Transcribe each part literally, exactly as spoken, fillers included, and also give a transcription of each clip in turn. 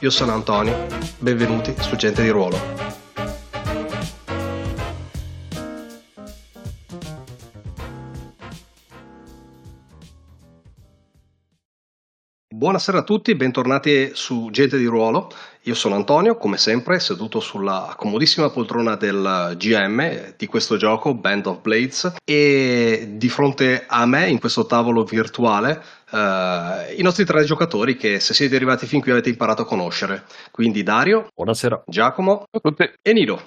Io sono Antonio, benvenuti su Gente di Ruolo. Buonasera a tutti, bentornati su Gente di Ruolo. Io sono Antonio, come sempre, seduto sulla comodissima poltrona del G M di questo gioco, Band of Blades, e di fronte a me, in questo tavolo virtuale, eh, i nostri tre giocatori che, se siete arrivati fin qui, avete imparato a conoscere. Quindi Dario, buonasera, Giacomo e Nilo.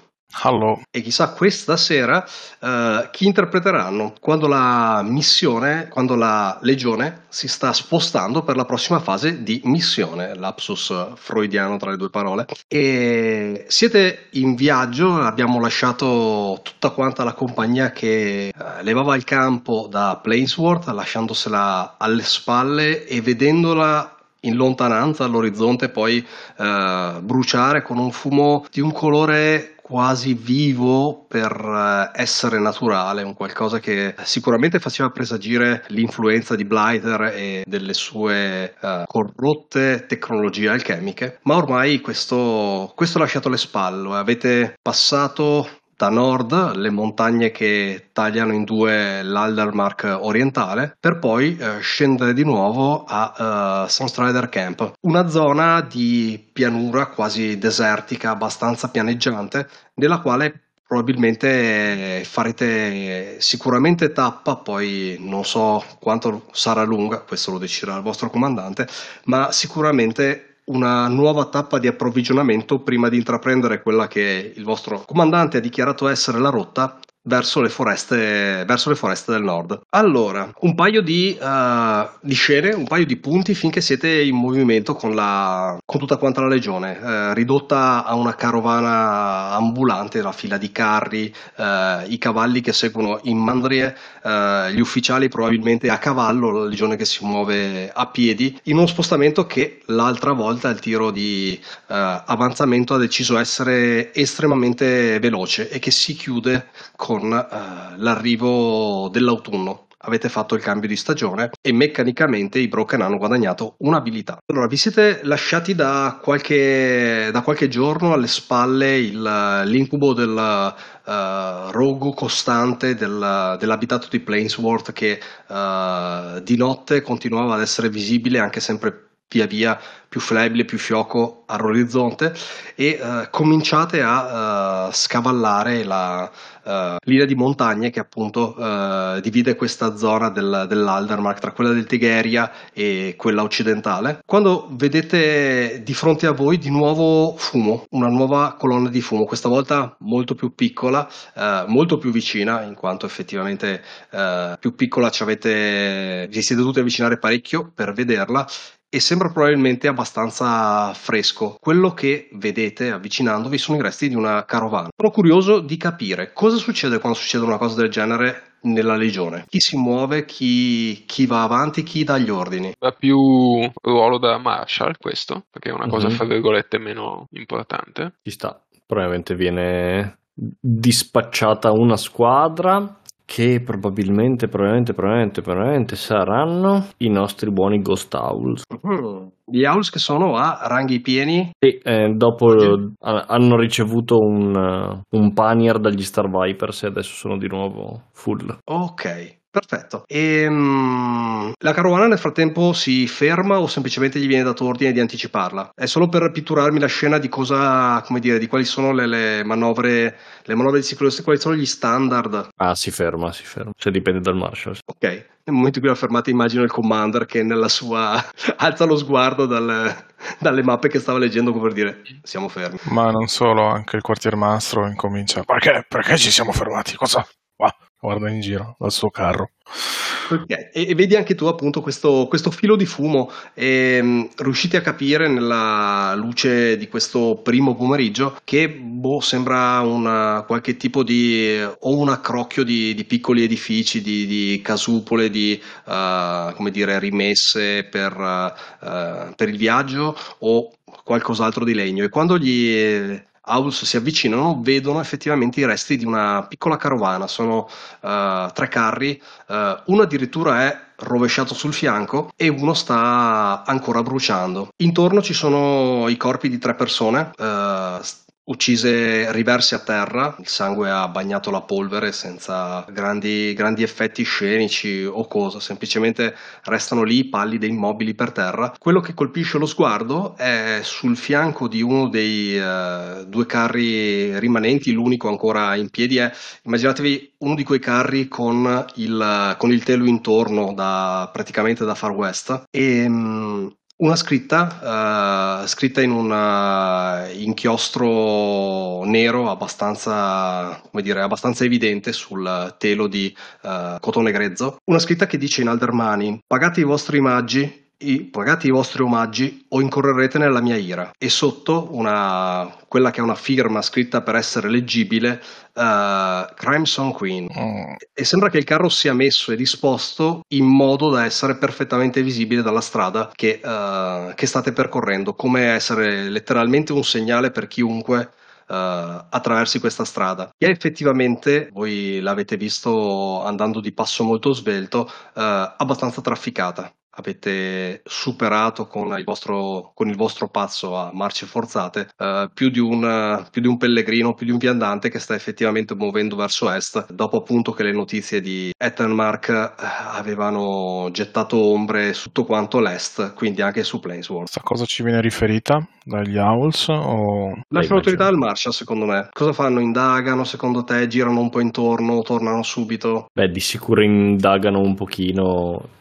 Hello. E chissà questa sera uh, chi interpreteranno quando la missione, quando la legione si sta spostando per la prossima fase di missione, lapsus freudiano tra le due parole. E siete in viaggio, abbiamo lasciato tutta quanta la compagnia che uh, levava il campo da Plainsworth, lasciandosela alle spalle e vedendola in lontananza all'orizzonte poi uh, bruciare con un fumo di un colore quasi vivo per essere naturale, un qualcosa che sicuramente faceva presagire l'influenza di Blighter e delle sue uh, corrotte tecnologie alchemiche, ma ormai questo, questo è lasciato alle spalle. Avete passato da nord le montagne che tagliano in due l'Aldermark orientale, per poi eh, scendere di nuovo a uh, Sunstrider Camp, una zona di pianura quasi desertica, abbastanza pianeggiante, nella quale probabilmente farete sicuramente tappa, poi non so quanto sarà lunga, questo lo deciderà il vostro comandante, ma sicuramente una nuova tappa di approvvigionamento prima di intraprendere quella che il vostro comandante ha dichiarato essere la rotta verso le foreste, verso le foreste del nord. Allora, un paio di, uh, di scene, un paio di punti finché siete in movimento con, la, con tutta quanta la legione, uh, ridotta a una carovana ambulante, la fila di carri, uh, i cavalli che seguono in mandrie, uh, gli ufficiali probabilmente a cavallo, la legione che si muove a piedi, in uno spostamento che l'altra volta il tiro di uh, avanzamento ha deciso essere estremamente veloce e che si chiude con con uh, l'arrivo dell'autunno. Avete fatto il cambio di stagione e meccanicamente i Broken hanno guadagnato un'abilità. Allora, vi siete lasciati da qualche, da qualche giorno alle spalle il, l'incubo del uh, rogo costante del, dell'abitato di Plainsworth che uh, di notte continuava ad essere visibile anche sempre via via più flebile, più fioco all'orizzonte, e uh, cominciate a uh, scavallare la uh, linea di montagne che appunto uh, divide questa zona del, dell'Aldermark tra quella del Tigheria e quella occidentale, quando vedete di fronte a voi di nuovo fumo, una nuova colonna di fumo, questa volta molto più piccola, uh, molto più vicina, in quanto effettivamente uh, più piccola ci avete, vi siete dovuti avvicinare parecchio per vederla, e sembra probabilmente abbastanza fresco. Quello che vedete avvicinandovi sono i resti di una carovana. Sono curioso di capire cosa succede quando succede una cosa del genere nella legione. Chi si muove, chi, chi va avanti, chi dà gli ordini. Da più ruolo da Marshall questo, perché è una cosa mm-hmm. fra virgolette meno importante. Ci sta, probabilmente viene dispacciata una squadra che probabilmente, probabilmente, probabilmente, probabilmente saranno i nostri buoni Ghost Owls. Mm-hmm. Gli Owls che sono a ranghi pieni? Sì, eh, dopo eh, hanno ricevuto un, un panier dagli Star Vipers e adesso sono di nuovo full. Ok. Perfetto. E, um, la carovana nel frattempo si ferma o semplicemente gli viene dato ordine di anticiparla? È solo per pitturarmi la scena di cosa, come dire, di quali sono le, le manovre, le manovre di sicurezza, quali sono gli standard. Ah, si ferma, si ferma. Cioè dipende dal Marshall. Ok. Nel momento in cui la fermata immagino il commander che nella sua alza lo sguardo dal, dalle mappe che stava leggendo come per dire siamo fermi. Ma non solo, anche il quartiermastro incomincia. Perché? Perché ci siamo fermati? Cosa? Wow. guarda in giro dal suo carro. Okay. E, e vedi anche tu appunto questo, questo filo di fumo e, mh, riuscite a capire nella luce di questo primo pomeriggio che boh, sembra una, qualche tipo di o un accrocchio di, di piccoli edifici, di, di casupole, di uh, come dire rimesse per, uh, per il viaggio o qualcos'altro di legno, e quando gli Owls si avvicinano vedono effettivamente i resti di una piccola carovana. Sono uh, tre carri, uh, uno addirittura è rovesciato sul fianco e uno sta ancora bruciando. Intorno ci sono i corpi di tre persone uh, uccise riversi a terra, il sangue ha bagnato la polvere senza grandi, grandi effetti scenici o cosa, semplicemente restano lì pallide immobili per terra. Quello che colpisce lo sguardo è sul fianco di uno dei uh, due carri rimanenti, l'unico ancora in piedi è, immaginatevi uno di quei carri con il, con il telo intorno da, praticamente da Far West, e... Mh, una scritta, uh, scritta in un inchiostro nero abbastanza, come dire, abbastanza evidente sul telo di uh, cotone grezzo. Una scritta che dice in aldermani: pagate i vostri maggi, I, pagate i vostri omaggi o incorrerete nella mia ira. E sotto una, quella che è una firma scritta per essere leggibile, uh, Crimson Queen. Mm. E sembra che il carro sia messo e disposto in modo da essere perfettamente visibile dalla strada che, uh, che state percorrendo, come essere letteralmente un segnale per chiunque Uh, attraversi questa strada. E effettivamente voi l'avete visto andando di passo molto svelto, uh, abbastanza trafficata. Avete superato con il vostro, con il vostro passo a marce forzate uh, più di un, più di un pellegrino, più di un viandante che sta effettivamente muovendo verso est, dopo appunto che le notizie di Ettenmark avevano gettato ombre su tutto quanto l'est, quindi anche su Plainsworth. Questa cosa ci viene riferita dagli Owls o... Lascia l'autorità del Marshall. Secondo me cosa fanno? Indagano, secondo te? Girano un po' intorno, tornano subito? Beh, di sicuro indagano un pochino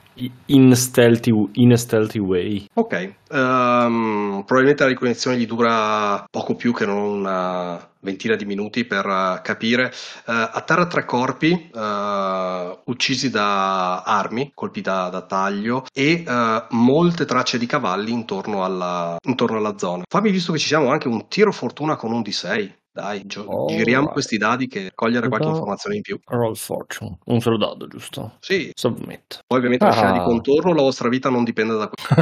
in stealthy, in stealthy way. Ok, um, probabilmente la ricognizione gli dura poco più che non una ventina di minuti per capire. Uh, a terra tre corpi uh, uccisi da armi, colpi da, da taglio, e uh, molte tracce di cavalli intorno alla, intorno alla zona. Fammi, visto che ci siamo, anche un tiro fortuna con un D sei. Dai, gi- oh, giriamo vai. Questi dadi che cogliere qualche informazione in più. Roll fortune, un solo dado, giusto? Sì. Submit. Poi ovviamente ah. la scena di contorno, la vostra vita non dipende da questo.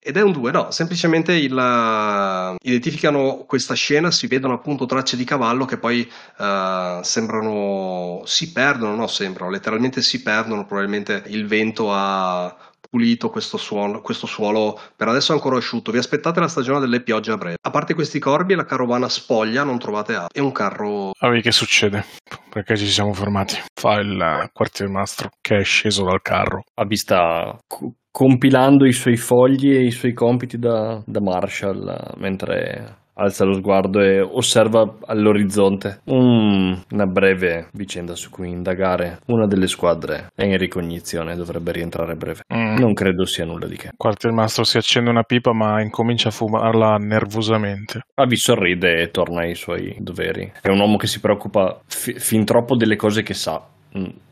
Ed è un due, no, semplicemente il, uh, identificano questa scena, si vedono appunto tracce di cavallo che poi uh, sembrano, si perdono, no sembrano, letteralmente si perdono, probabilmente il vento ha pulito questo, suono, questo suolo, per adesso è ancora asciutto, vi aspettate la stagione delle piogge a breve. A parte questi corbi e la carovana spoglia non trovate altro, è un carro... Avi, che succede? Perché ci siamo fermati? Fa il quartiermastro che è sceso dal carro. Avi sta... compilando i suoi fogli e i suoi compiti da, da Marshall, mentre alza lo sguardo e osserva all'orizzonte mm, una breve vicenda su cui indagare. Una delle squadre è in ricognizione, dovrebbe rientrare breve. Mm. Non credo sia nulla di che. Quartiermastro si accende una pipa ma incomincia a fumarla nervosamente. Avi sorride e torna ai suoi doveri. È un uomo che si preoccupa fi- fin troppo delle cose che sa.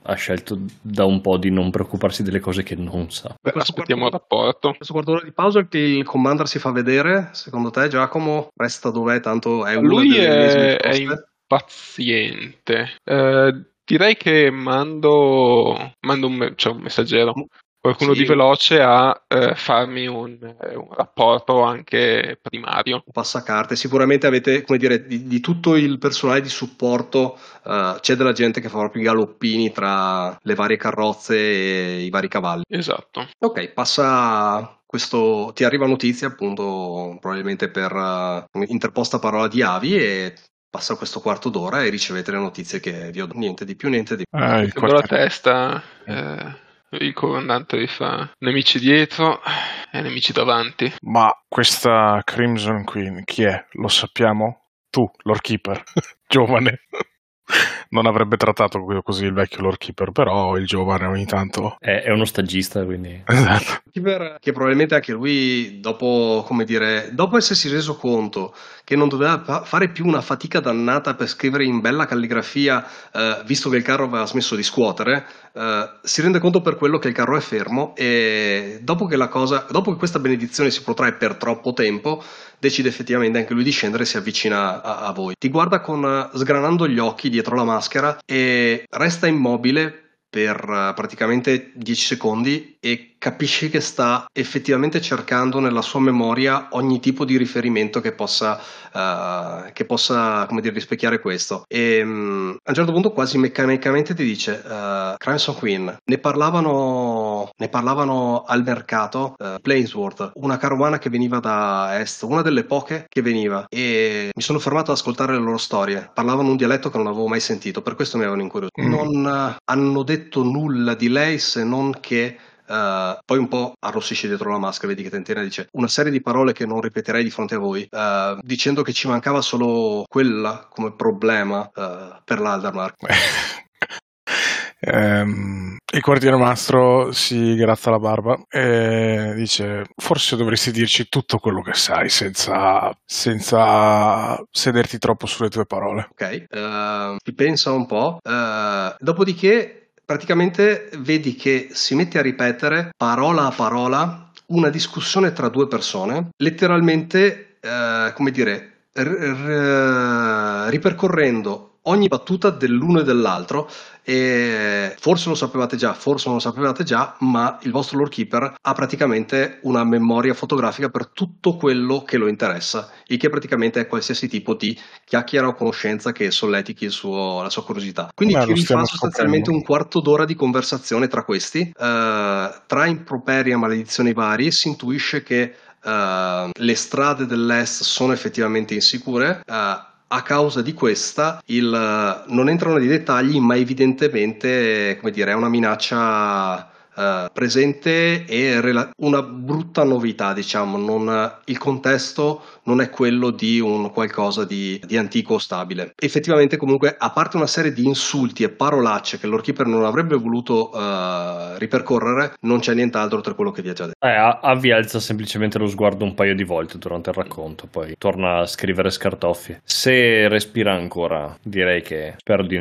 Ha scelto da un po' di non preoccuparsi delle cose che non sa. Beh, aspettiamo il rapporto. Questo quarto d'ora di pausa che il commander si fa vedere, secondo te Giacomo resta dov'è? Tanto è uno lui è, è impaziente. Eh, direi che mando mando un, cioè un messaggero, qualcuno sì, di veloce a eh, farmi un, un rapporto anche primario. Un passacarte. Sicuramente avete, come dire, di, di tutto il personale di supporto uh, c'è della gente che fa proprio i galoppini tra le varie carrozze e i vari cavalli. Esatto. Ok, passa... Questo ti arriva notizia appunto probabilmente per uh, interposta parola di Avi e passa questo quarto d'ora e ricevete le notizie che vi ho dato. Niente di più, niente di più. Ah, il quarto... la testa... Eh... Il comandante li fa nemici dietro e nemici davanti. Ma questa Crimson Queen chi è? Lo sappiamo? Tu, Lord Keeper, giovane. Non avrebbe trattato così il vecchio Lord Keeper, però il giovane ogni tanto è, è uno stagista, quindi esatto. Keeper, che probabilmente anche lui dopo, come dire, dopo essersi reso conto che non doveva fa fare più una fatica dannata per scrivere in bella calligrafia, eh, visto che il carro aveva smesso di scuotere, eh, si rende conto per quello che il carro è fermo, e dopo che, la cosa, dopo che questa benedizione si protrae per troppo tempo, decide effettivamente anche lui di scendere e si avvicina a, a voi. Ti guarda con, sgranando gli occhi dietro la maschera, e resta immobile per uh, praticamente dieci secondi, e capisci che sta effettivamente cercando nella sua memoria ogni tipo di riferimento che possa, uh, che possa come dire, rispecchiare questo. E um, a un certo punto quasi meccanicamente ti dice: uh, Crimson Queen, ne parlavano, ne parlavano al mercato, uh, Plainsworth, una carovana che veniva da est, una delle poche che veniva, e mi sono fermato ad ascoltare le loro storie. Parlavano un dialetto che non avevo mai sentito, per questo mi avevano incuriosito. Mm. Non uh, hanno detto detto nulla di lei, se non che uh, poi un po' arrossisce dietro la maschera, vedi che tentina, dice una serie di parole che non ripeterei di fronte a voi, uh, dicendo che ci mancava solo quella come problema uh, per l'Aldermark. Um, il quartiermastro si grazza la barba e dice: forse dovresti dirci tutto quello che sai senza, senza sederti troppo sulle tue parole. Ok, uh, ti pensa un po', uh, dopodiché praticamente vedi che si mette a ripetere parola a parola una discussione tra due persone, letteralmente, eh, come dire, ripercorrendo ogni battuta dell'uno e dell'altro. E forse lo sapevate già, forse non lo sapevate già, ma il vostro Lord Keeper ha praticamente una memoria fotografica per tutto quello che lo interessa, il che praticamente è qualsiasi tipo di chiacchiera o conoscenza che solletichi il suo, la sua curiosità. Quindi beh, ci fa sostanzialmente un quarto d'ora di conversazione tra questi, eh, tra improperi e maledizioni vari. Si intuisce che eh, le strade dell'est sono effettivamente insicure, eh, a causa di questa il, non entrano nei dettagli, ma evidentemente, come dire, è una minaccia uh, presente e una brutta novità, diciamo. Non, il contesto non è quello di un qualcosa di, di antico o stabile. Effettivamente, comunque, a parte una serie di insulti e parolacce che il Lord Keeper non avrebbe voluto uh, ripercorrere, non c'è nient'altro tra quello che vi ha già detto. Eh, Avi alza semplicemente lo sguardo un paio di volte durante il racconto, poi torna a scrivere scartoffie. Se respira ancora, direi che spero di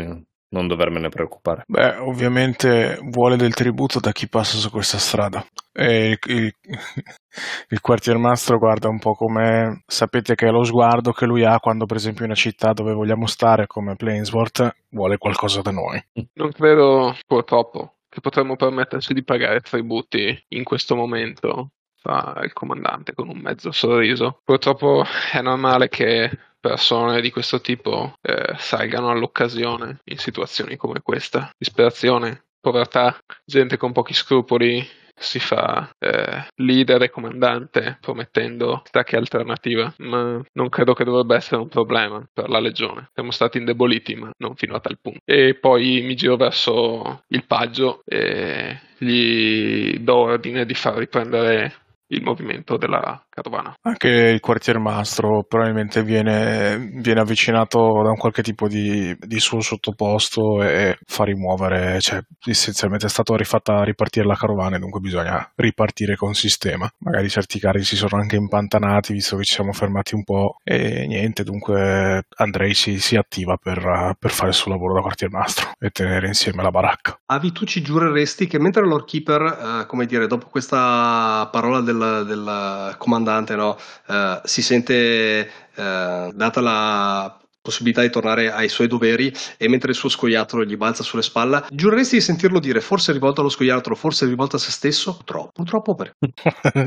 non dovermene preoccupare. Beh, ovviamente vuole del tributo da chi passa su questa strada. E il, il, il quartiermastro guarda un po' come, sapete che è lo sguardo che lui ha quando per esempio in una città dove vogliamo stare come Plainsworth vuole qualcosa da noi. Non credo purtroppo che potremmo permetterci di pagare tributi in questo momento, fa il comandante con un mezzo sorriso. Purtroppo è normale che persone di questo tipo eh, salgano all'occasione in situazioni come questa. Disperazione, povertà, gente con pochi scrupoli si fa eh, leader e comandante promettendo che alternativa, ma non credo che dovrebbe essere un problema per la legione. Siamo stati indeboliti, ma non fino a tal punto. E poi mi giro verso il paggio e gli do ordine di far riprendere il movimento della carovana. Anche il quartiermastro probabilmente viene, viene avvicinato da un qualche tipo di, di suo sottoposto e fa rimuovere, cioè essenzialmente è stato rifatta ripartire la carovana, dunque bisogna ripartire con sistema. Magari certi carri si sono anche impantanati visto che ci siamo fermati un po', e niente, dunque Andrej si, si attiva per, per fare il suo lavoro da quartiermastro e tenere insieme la baracca. Avi, tu ci giureresti che mentre Lord Keeper, eh, come dire, dopo questa parola del Del, del comandante, no? Uh, si sente uh, data la possibilità di tornare ai suoi doveri, e mentre il suo scoiattolo gli balza sulle spalle, giureresti di sentirlo dire, forse rivolto allo scoiattolo, forse rivolto a se stesso, purtroppo, purtroppo per...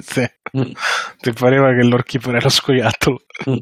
Sì. Mm. Ti pareva che l'Lord Keeper era lo scoiattolo. Mm.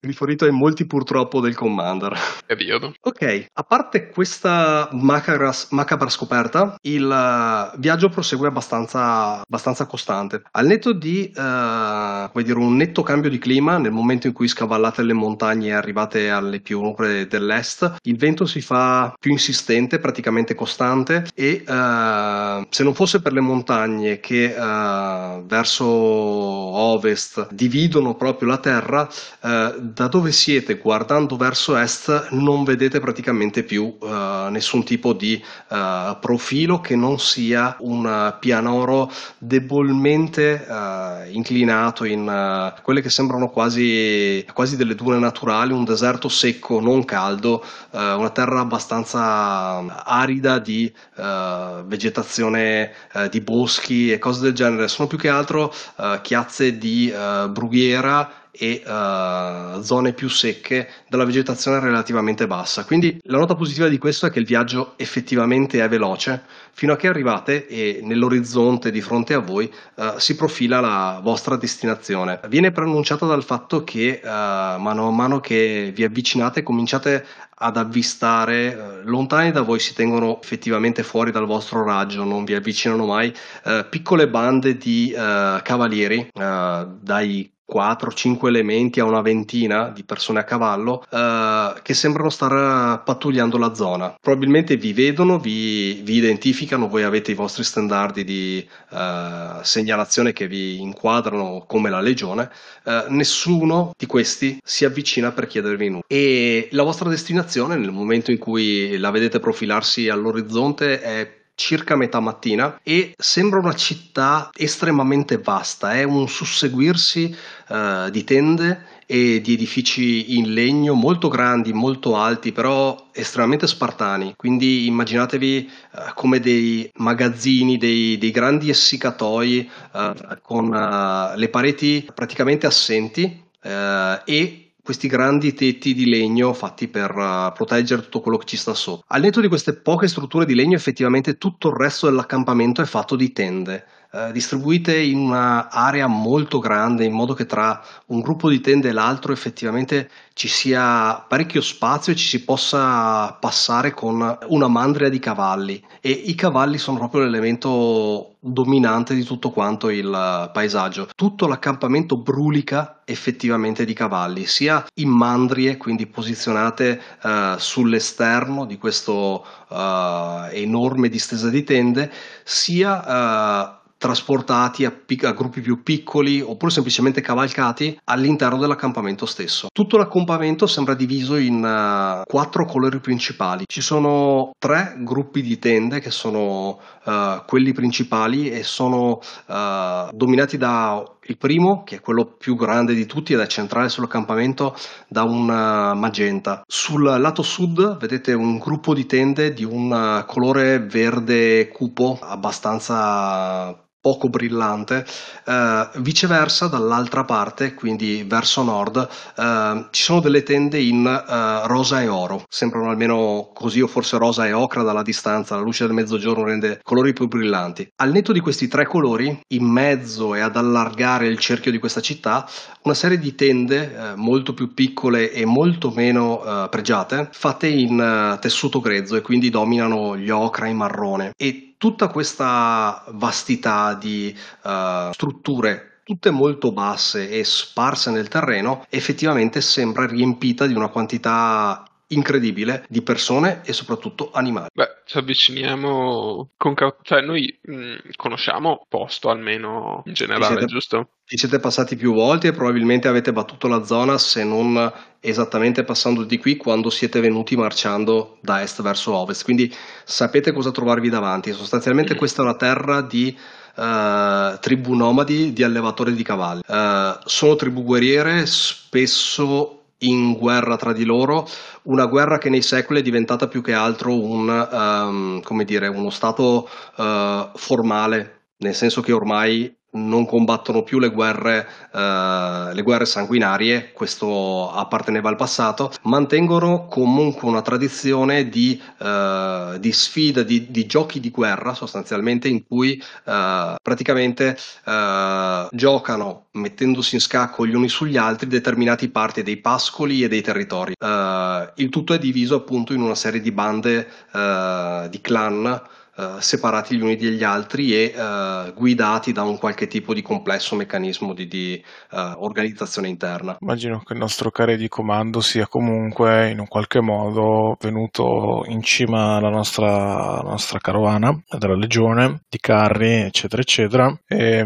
Riferito ai molti purtroppo del Commander. Periodo. Ok, a parte questa macabra, macabra scoperta, il uh, viaggio prosegue abbastanza, abbastanza costante. Al netto di uh, come dire, un netto cambio di clima, nel momento in cui scavallate le montagne e arrivate alle pianure dell'est, il vento si fa più insistente, praticamente costante, e uh, se non fosse per le montagne che uh, verso ovest dividono proprio la terra, uh, da dove siete guardando verso est non vedete praticamente più uh, nessun tipo di uh, profilo che non sia un pianoro debolmente uh, inclinato in uh, quelle che sembrano quasi, quasi delle dune naturali, un deserto secco non caldo, uh, una terra abbastanza arida di uh, vegetazione, uh, di boschi e cose del genere. Sono più che altro uh, chiazze di uh, brughiera e uh, zone più secche dalla vegetazione relativamente bassa. Quindi la nota positiva di questo è che il viaggio effettivamente è veloce fino a che arrivate e nell'orizzonte di fronte a voi uh, si profila la vostra destinazione. Viene preannunciata dal fatto che uh, mano a mano che vi avvicinate cominciate ad avvistare, uh, lontani da voi, si tengono effettivamente fuori dal vostro raggio, non vi avvicinano mai, uh, piccole bande di uh, cavalieri, uh, dai quattro cinque elementi a una ventina di persone a cavallo uh, che sembrano star pattugliando la zona. Probabilmente vi vedono, vi, vi identificano, voi avete i vostri standard di uh, segnalazione che vi inquadrano come la legione. Uh, nessuno di questi si avvicina per chiedervi nulla. E la vostra destinazione, nel momento in cui la vedete profilarsi all'orizzonte, è circa metà mattina e sembra una città estremamente vasta, è un susseguirsi uh, di tende e di edifici in legno molto grandi, molto alti, però estremamente spartani. Quindi immaginatevi uh, come dei magazzini, dei, dei grandi essiccatoi uh, con uh, le pareti praticamente assenti uh, e questi grandi tetti di legno fatti per uh, proteggere tutto quello che ci sta sotto. Al netto di queste poche strutture di legno, effettivamente tutto il resto dell'accampamento è fatto di tende, uh, distribuite in un'area molto grande, in modo che tra un gruppo di tende e l'altro effettivamente ci sia parecchio spazio e ci si possa passare con una mandria di cavalli. E i cavalli sono proprio l'elemento dominante di tutto quanto il paesaggio. Tutto l'accampamento brulica effettivamente di cavalli, sia in mandrie, quindi posizionate eh, sull'esterno di questo eh, enorme distesa di tende, sia eh, trasportati a, a gruppi più piccoli oppure semplicemente cavalcati all'interno dell'accampamento stesso. Tutto l'accampamento sembra diviso in uh, quattro colori principali. Ci sono tre gruppi di tende che sono uh, quelli principali e sono uh, dominati da il primo, che è quello più grande di tutti ed è centrale sull'accampamento, da un magenta. Sul lato sud vedete un gruppo di tende di un colore verde cupo, abbastanza poco brillante. Eh, viceversa, dall'altra parte, quindi verso nord, eh, ci sono delle tende in eh, rosa e oro, sembrano almeno così, o forse rosa e ocra dalla distanza, la luce del mezzogiorno rende colori più brillanti. Al netto di questi tre colori, in mezzo e ad allargare il cerchio di questa città, una serie di tende eh, molto più piccole e molto meno eh, pregiate, fatte in eh, tessuto grezzo, e quindi dominano gli ocra, in marrone, e tutta questa vastità di uh, strutture, tutte molto basse e sparse nel terreno, effettivamente sembra riempita di una quantità incredibile di persone e soprattutto animali. Beh, ci avviciniamo con cautela, cioè noi mh, conosciamo posto almeno in generale, siete, giusto? Ci siete passati più volte e probabilmente avete battuto la zona, se non esattamente passando di qui, quando siete venuti marciando da est verso ovest, quindi sapete cosa trovarvi davanti. Sostanzialmente mm. questa è una terra di Uh, tribù nomadi, di allevatori di cavalli, uh, sono tribù guerriere, spesso in guerra tra di loro, una guerra che nei secoli è diventata più che altro un, um, come dire, uno stato uh, formale, nel senso che ormai non combattono più le guerre, eh, le guerre sanguinarie, questo apparteneva al passato. Mantengono comunque una tradizione di, eh, di sfida, di, di giochi di guerra sostanzialmente, in cui eh, praticamente eh, giocano mettendosi in scacco gli uni sugli altri determinati parti dei pascoli e dei territori. Eh, il tutto è diviso appunto in una serie di bande, eh, di clan, uh, separati gli uni dagli altri e uh, guidati da un qualche tipo di complesso meccanismo di, di uh, organizzazione interna. Immagino che il nostro cane di comando sia comunque in un qualche modo venuto in cima alla nostra, alla nostra carovana della legione, di carri eccetera eccetera, e,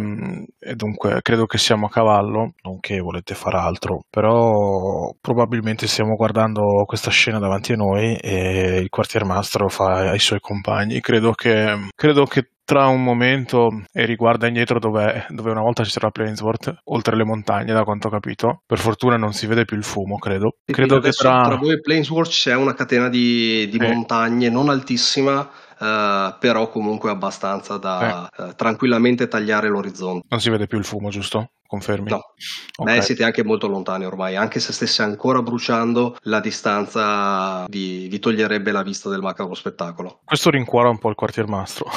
e dunque credo che siamo a cavallo, non che volete far altro, però probabilmente stiamo guardando questa scena davanti a noi e il quartiermastro fa ai suoi compagni: credo che, credo che tra un momento e riguarda indietro dove, dove una volta ci sarà Plainsworth, oltre le montagne, da quanto ho capito. Per fortuna non si vede più il fumo, credo. Credo che tra... tra voi e Plainsworth c'è una catena di, di eh. montagne non altissima, Uh, però comunque abbastanza da eh. uh, tranquillamente tagliare l'orizzonte. Non si vede più il fumo, giusto? Confermi? No, okay. Beh, siete anche molto lontani ormai, anche se stesse ancora bruciando la distanza vi, vi toglierebbe la vista del macabro spettacolo. Questo rincuora un po' il quartiermastro,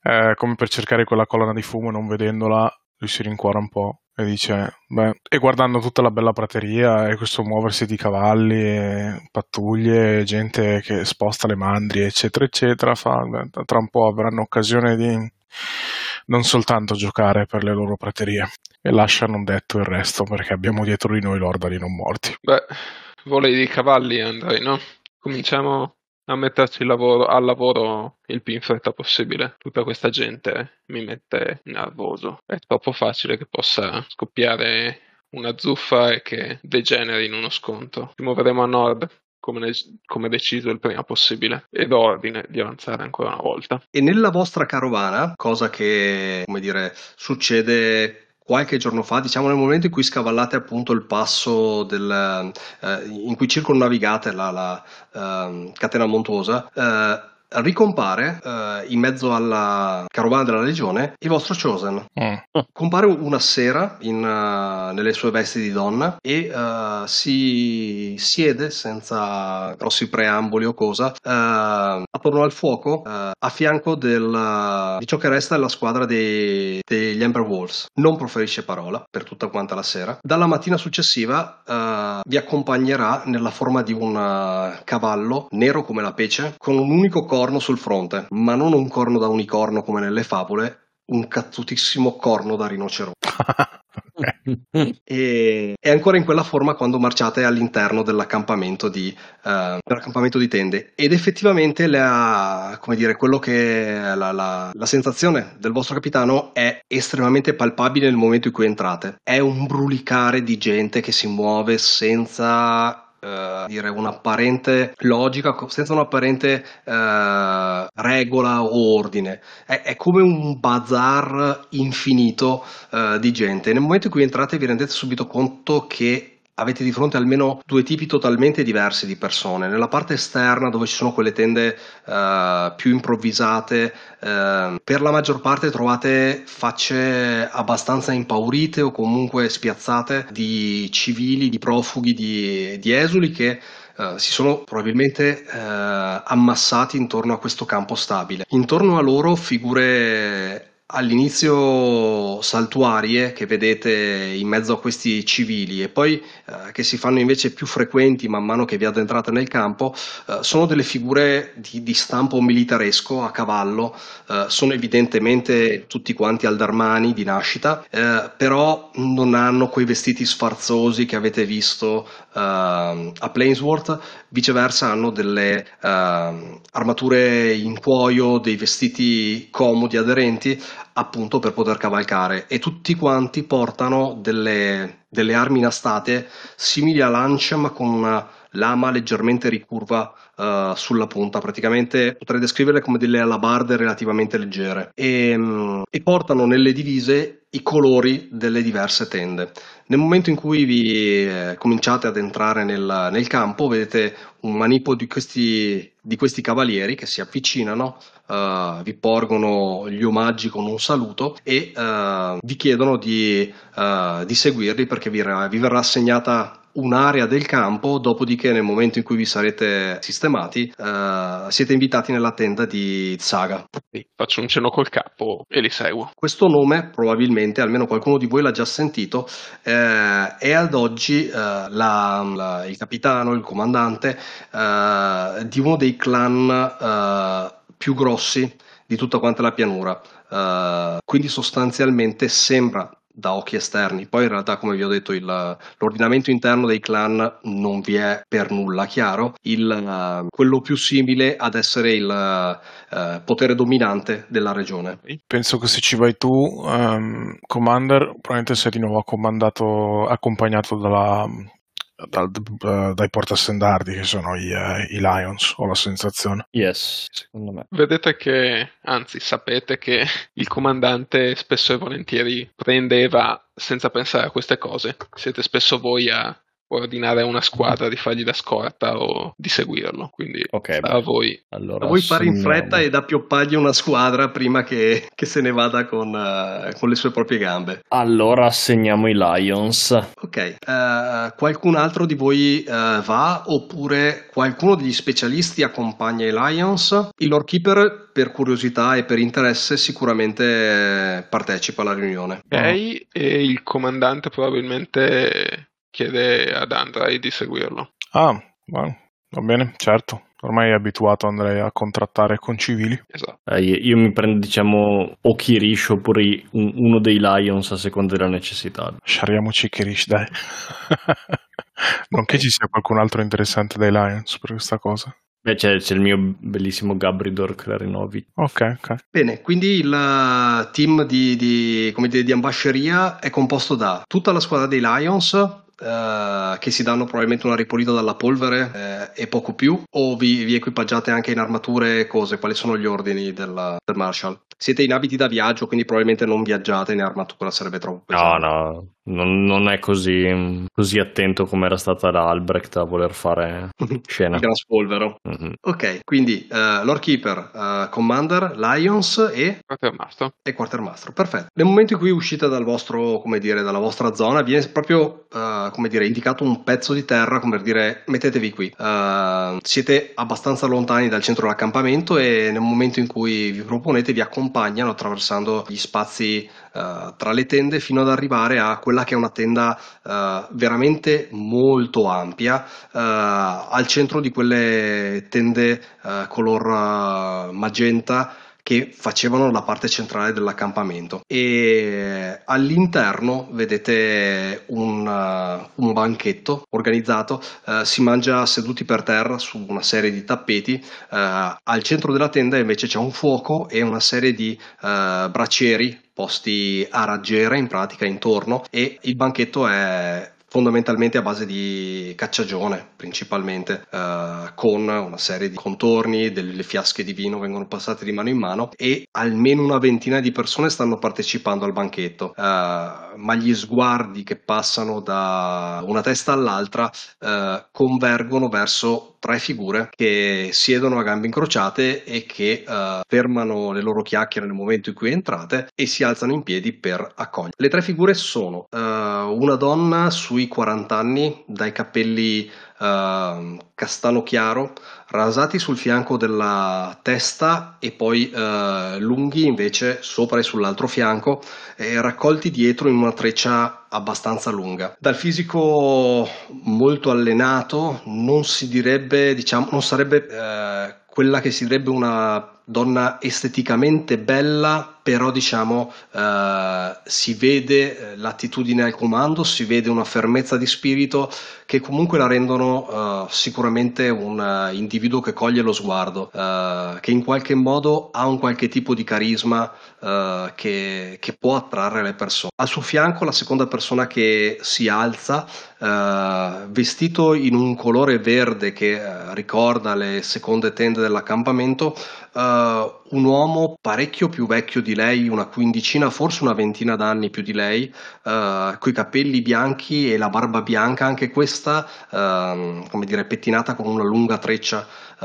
eh, come per cercare quella colonna di fumo, non vedendola lui si rincuora un po' e dice: beh, e guardando tutta la bella prateria e questo muoversi di cavalli, pattuglie, gente che sposta le mandrie eccetera eccetera, fa, beh, tra un po' avranno occasione di non soltanto giocare per le loro praterie, e lascia non detto il resto, perché abbiamo dietro di noi l'ordali non morti. Beh, volevi dei cavalli, Andrej, no? Cominciamo a metterci il lavoro, al lavoro il più in fretta possibile. Tutta questa gente mi mette nervoso. È troppo facile che possa scoppiare una zuffa e che degeneri in uno scontro. Ci muoveremo a nord, come, come deciso il prima possibile, ed ordine di avanzare ancora una volta. E nella vostra carovana, cosa che, come dire, succede qualche giorno fa, diciamo nel momento in cui scavallate appunto il passo del, eh, in cui circonnavigate la, la eh, catena montuosa, eh, ricompare eh, in mezzo alla carovana della legione il vostro Chosen. Mm. Compare una sera in, uh, nelle sue vesti di donna e uh, si siede senza grossi preamboli o cosa uh, attorno al fuoco, uh, a fianco del, uh, di ciò che resta della squadra dei, degli Ember Wolves. Non proferisce parola per tutta quanta la sera. Dalla mattina successiva uh, vi accompagnerà nella forma di un uh, cavallo nero come la pece, con un unico corpo sul fronte, ma non un corno da unicorno come nelle favole, un cazzutissimo corno da rinoceronte. E è ancora in quella forma quando marciate all'interno dell'accampamento di, uh, dell'accampamento di tende, ed effettivamente la, come dire, quello che la, la, la sensazione del vostro capitano è estremamente palpabile nel momento in cui entrate. È un brulicare di gente che si muove senza Uh, dire un'apparente logica, senza un'apparente uh, regola o ordine. È, è come un bazar infinito uh, di gente. Nel momento in cui entrate vi rendete subito conto che avete di fronte almeno due tipi totalmente diversi di persone. Nella parte esterna, dove ci sono quelle tende uh, più improvvisate, uh, per la maggior parte trovate facce abbastanza impaurite o comunque spiazzate di civili, di profughi, di, di esuli che Uh, si sono probabilmente uh, ammassati intorno a questo campo stabile. Intorno a loro figure all'inizio saltuarie che vedete in mezzo a questi civili e poi eh, che si fanno invece più frequenti man mano che vi addentrate nel campo, eh, sono delle figure di, di stampo militaresco a cavallo, eh, sono evidentemente tutti quanti aldermani di nascita, eh, però non hanno quei vestiti sfarzosi che avete visto eh, a Plainsworth. Viceversa hanno delle eh, armature in cuoio, dei vestiti comodi aderenti appunto per poter cavalcare, e tutti quanti portano delle, delle armi inastate simili a lance, ma con una lama leggermente ricurva uh, sulla punta. Praticamente potrei descriverle come delle alabarde relativamente leggere, e, um, e portano nelle divise i colori delle diverse tende. Nel momento in cui vi eh, cominciate ad entrare nel, nel campo, vedete un manipolo di questi, di questi cavalieri che si avvicinano, uh, vi porgono gli omaggi con un saluto e uh, vi chiedono di, uh, di seguirli, perché vi, vi verrà assegnata un'area del campo, dopodiché nel momento in cui vi sarete sistemati uh, siete invitati nella tenda di Saga. Sì, faccio un cenno col capo e li seguo. Questo nome probabilmente almeno qualcuno di voi l'ha già sentito, eh, e ad oggi eh, la, la, il capitano, il comandante eh, di uno dei clan eh, più grossi di tutta quanta la pianura, uh, quindi sostanzialmente sembra da occhi esterni, poi in realtà come vi ho detto il, l'ordinamento interno dei clan non vi è per nulla chiaro, il, uh, quello più simile ad essere il uh, potere dominante della regione. Penso che se ci vai tu, um, Commander, probabilmente sei di nuovo comandato, accompagnato dalla... Dal, dai portastendardi che sono i, eh, i Lions, ho la sensazione. Yes, secondo me. Vedete che, anzi sapete che il comandante spesso e volentieri prendeva senza pensare a queste cose. Siete spesso voi a ordinare a una squadra di fargli da scorta o di seguirlo, quindi okay, sta a voi. Allora, a voi fare in fretta e da appioppargli una squadra prima che, che se ne vada con, uh, con le sue proprie gambe. Allora assegniamo i Lions. Ok, uh, qualcun altro di voi uh, va, oppure qualcuno degli specialisti accompagna i Lions? Il Lord Keeper per curiosità e per interesse sicuramente partecipa alla riunione. Lei e il comandante probabilmente... chiede ad Andrej di seguirlo. Ah, bueno, va bene, certo. Ormai è abituato Andrej a contrattare con civili. Esatto. Eh, io mi prendo, diciamo, o Kirish oppure un, uno dei Lions a seconda della necessità. Sciariamoci Kirish, dai. Non che ci sia qualcun altro interessante dei Lions per questa cosa. Beh, c'è, c'è il mio bellissimo Gabridor Klarinović. Ok, ok. Bene, quindi il team di, di, come dire, di ambasceria è composto da tutta la squadra dei Lions... Uh, che si danno probabilmente una ripulita dalla polvere eh, e poco più, o vi, vi equipaggiate anche in armature e cose? Quali sono gli ordini della, del Marshall? Siete in abiti da viaggio, quindi probabilmente non viaggiate in armatura, sarebbe troppo pesante. No, no, non, non è così, così attento come era stata da Albrecht a voler fare scena. Il gran spolvero. Mm-hmm. Ok, quindi uh, Lord Keeper, uh, Commander, Lions e... Quartermaster. E Quartermaster, perfetto. Nel momento in cui uscite dal vostro, come dire, dalla vostra zona, viene proprio... Uh, come dire, indicato un pezzo di terra, come dire, mettetevi qui. Uh, siete abbastanza lontani dal centro dell'accampamento e nel momento in cui vi proponete vi accompagnano attraversando gli spazi uh, tra le tende fino ad arrivare a quella che è una tenda uh, veramente molto ampia, uh, al centro di quelle tende uh, color uh, magenta che facevano la parte centrale dell'accampamento, e all'interno vedete un, uh, un banchetto organizzato, uh, si mangia seduti per terra su una serie di tappeti, uh, al centro della tenda invece c'è un fuoco e una serie di uh, bracieri posti a raggiera in pratica intorno, e il banchetto è fondamentalmente a base di cacciagione principalmente, eh, con una serie di contorni, delle fiasche di vino vengono passate di mano in mano e almeno una ventina di persone stanno partecipando al banchetto, eh, ma gli sguardi che passano da una testa all'altra eh, convergono verso tre figure che siedono a gambe incrociate e che eh, fermano le loro chiacchiere nel momento in cui entrate e si alzano in piedi per accogliere. Le tre figure sono eh, una donna sui quaranta anni, dai capelli uh, castano chiaro, rasati sul fianco della testa e poi uh, lunghi invece sopra e sull'altro fianco, e raccolti dietro in una treccia abbastanza lunga. Dal fisico molto allenato non si direbbe, diciamo, non sarebbe uh, quella che si direbbe una donna esteticamente bella, però diciamo eh, si vede l'attitudine al comando, si vede una fermezza di spirito che comunque la rendono eh, sicuramente un individuo che coglie lo sguardo, eh, che in qualche modo ha un qualche tipo di carisma eh, che, che può attrarre le persone. Al suo fianco la seconda persona che si alza, eh, vestito in un colore verde che eh, ricorda le seconde tende dell'accampamento, eh, un uomo parecchio più vecchio di lei, una quindicina, forse una ventina d'anni più di lei, eh, coi capelli bianchi e la barba bianca, anche questa, eh, come dire, pettinata con una lunga treccia eh,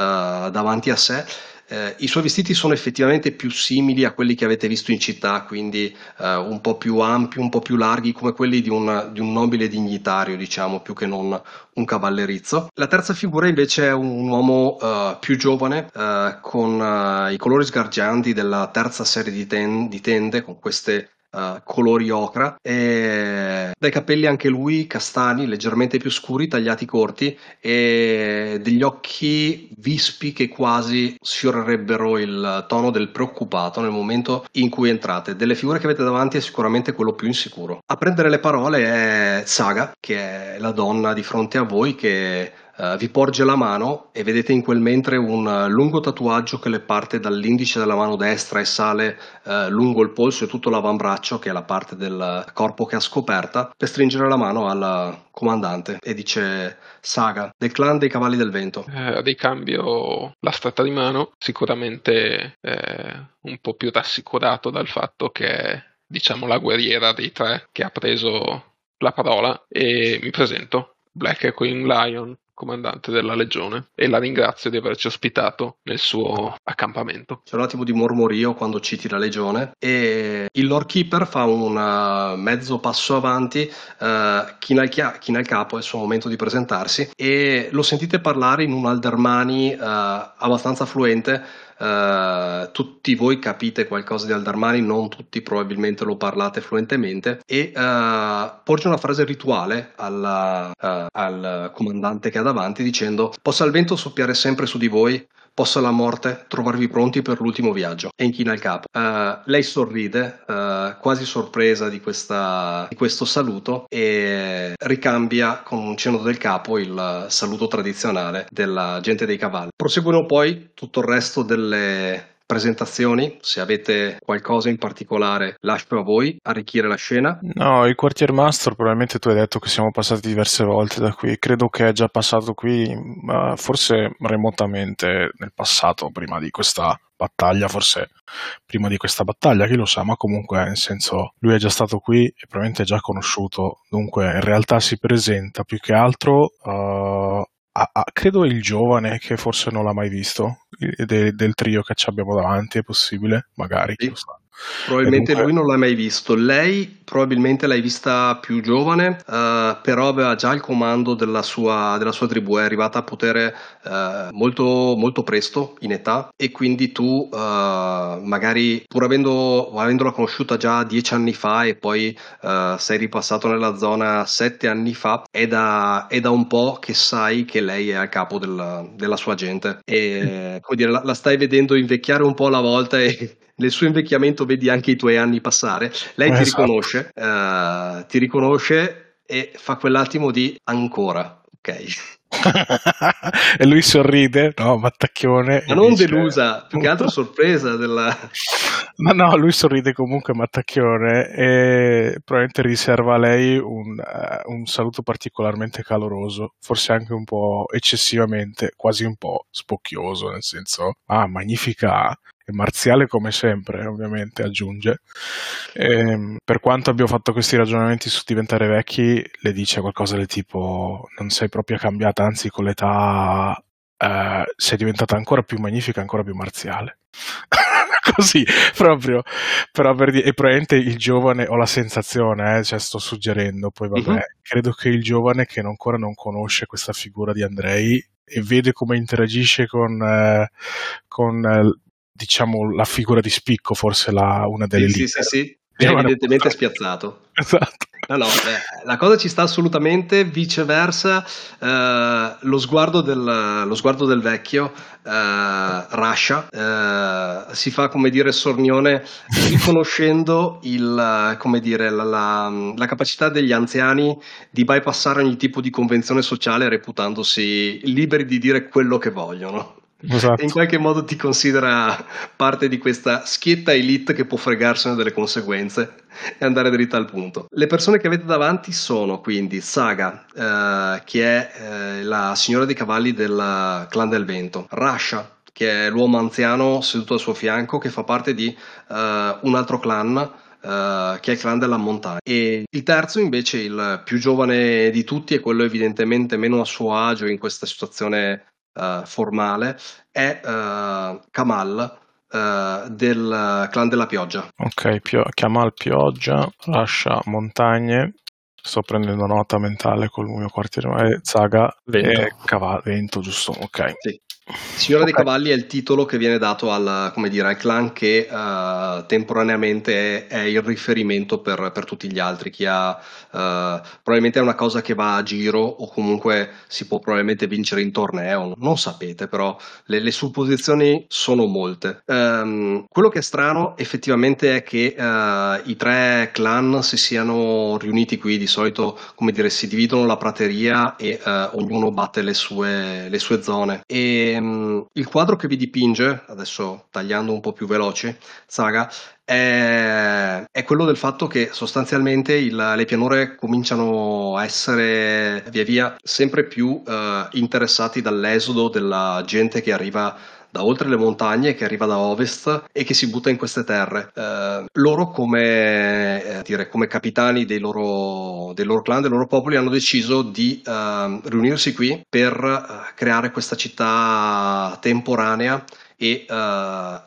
davanti a sé. Eh, i suoi vestiti sono effettivamente più simili a quelli che avete visto in città, quindi eh, un po' più ampi, un po' più larghi, come quelli di un, di un nobile dignitario, diciamo, più che non un cavallerizzo. La terza figura invece è un uomo eh, più giovane, eh, con eh, i colori sgargianti della terza serie di, ten- di tende, con queste uh, colori ocra, e dai capelli anche lui castani, leggermente più scuri, tagliati corti, e degli occhi vispi che quasi sfiorerebbero il tono del preoccupato nel momento in cui entrate. Delle figure che avete davanti è sicuramente quello più insicuro. A prendere le parole è Saga, che è la donna di fronte a voi, che Uh, vi porge la mano e vedete in quel mentre un uh, lungo tatuaggio che le parte dall'indice della mano destra e sale uh, lungo il polso e tutto l'avambraccio, che è la parte del uh, corpo che ha scoperta, per stringere la mano al comandante, e dice: Saga, del clan dei cavalli del vento. Eh, ricambio la stretta di mano, sicuramente eh, un po' più rassicurato dal fatto che è, diciamo, la guerriera dei tre che ha preso la parola, e mi presento: Black Queen Lion, comandante della legione, e la ringrazio di averci ospitato nel suo accampamento. C'è un attimo di mormorio quando citi la legione, e il Lord Keeper fa un mezzo passo avanti, uh, china, il chia- china il capo, è il suo momento di presentarsi, e lo sentite parlare in un aldermani uh, abbastanza fluente. Uh, tutti voi capite qualcosa di aldermani, non tutti probabilmente lo parlate fluentemente, e uh, porge una frase rituale alla, uh, al comandante che ha davanti, dicendo: possa il vento soffiare sempre su di voi, possa la morte trovarvi pronti per l'ultimo viaggio. E inchina il capo. Uh, lei sorride, uh, quasi sorpresa di, questa, di questo saluto, e ricambia con un cenno del capo il saluto tradizionale della gente dei cavalli. Proseguono poi tutto il resto del le presentazioni. Se avete qualcosa in particolare lascio a voi arricchire la scena. No, il quartiermaster, probabilmente tu hai detto che siamo passati diverse volte da qui, credo che è già passato qui, ma forse remotamente nel passato, prima di questa battaglia, forse prima di questa battaglia, chi lo sa, ma comunque, nel senso, lui è già stato qui e probabilmente è già conosciuto, dunque in realtà si presenta più che altro uh, Ah, ah, credo il giovane, che forse non l'ha mai visto, de, del trio che ci abbiamo davanti, è possibile, magari. Sì. Probabilmente dunque... lui non l'ha mai visto, lei probabilmente l'hai vista più giovane, uh, però aveva già il comando della sua, della sua tribù, è arrivata a potere uh, molto, molto presto in età, e quindi tu uh, magari pur avendo, avendola conosciuta già dieci anni fa e poi uh, sei ripassato nella zona sette anni fa, è da, è da un po' che sai che lei è a capo della, della sua gente, e come dire, la, la stai vedendo invecchiare un po' alla volta, e nel suo invecchiamento vedi anche i tuoi anni passare. Lei ti esatto. riconosce, uh, ti riconosce e fa quell'attimo di ancora, ok. E lui sorride, no, mattacchione, ma non dice... delusa, più che altro sorpresa della... ma no, lui sorride comunque mattacchione, e probabilmente riserva a lei un, uh, un saluto particolarmente caloroso, forse anche un po' eccessivamente, quasi un po' spocchioso, nel senso: ah, magnifica e marziale come sempre, ovviamente, aggiunge. E, per quanto abbia fatto questi ragionamenti su diventare vecchi, le dice qualcosa del tipo: non sei proprio cambiata, anzi con l'età eh, sei diventata ancora più magnifica, ancora più marziale. Così proprio, però per dire, e probabilmente il giovane, ho la sensazione, eh, cioè sto suggerendo, poi vabbè, uh-huh. credo che il giovane, che non, ancora non conosce questa figura di Andrej e vede come interagisce con eh, con eh, diciamo la figura di spicco, forse la, una delle sì, sì, sì, sì. È evidentemente spiazzato. Esatto. No, no, eh, la cosa ci sta assolutamente. Viceversa, eh, lo, sguardo del, lo sguardo del vecchio, eh, Rasha, eh, si fa, come dire, sornione, riconoscendo il, come dire, la, la, la capacità degli anziani di bypassare ogni tipo di convenzione sociale, reputandosi liberi di dire quello che vogliono. Esatto. In qualche modo ti considera parte di questa schietta elite che può fregarsene delle conseguenze e andare dritta al punto. Le persone che avete davanti sono quindi Saga, eh, che è eh, la signora dei cavalli del clan del vento, Rasha, che è l'uomo anziano seduto al suo fianco, che fa parte di eh, un altro clan, Uh, che è il clan della montagna, e il terzo invece, il più giovane di tutti e quello evidentemente meno a suo agio in questa situazione uh, formale, è uh, Kamal uh, del clan della pioggia. Ok, pio- Kamal pioggia, lascia montagne, sto prendendo nota mentale col mio quartiere, Saga vento. E cavallo, vento, giusto, ok. Sì. Signora okay. dei Cavalli è il titolo che viene dato al, come dire, al clan che uh, temporaneamente è, è il riferimento per, per tutti gli altri. Chi ha, uh, probabilmente è una cosa che va a giro o comunque si può probabilmente vincere in torneo, non sapete, però le, le supposizioni sono molte. Um, quello che è strano effettivamente è che uh, i tre clan si siano riuniti qui. Di solito, come dire, si dividono la prateria e uh, ognuno batte le sue, le sue zone. E il quadro che vi dipinge, adesso tagliando un po' più veloce, Saga, è, è quello del fatto che sostanzialmente il, le pianure cominciano a essere via via sempre più eh, interessati dall'esodo della gente che arriva da oltre le montagne, che arriva da ovest e che si butta in queste terre. Eh, loro come, eh, dire, come capitani dei loro, dei loro clan, dei loro popoli, hanno deciso di eh, riunirsi qui per eh, creare questa città temporanea e uh,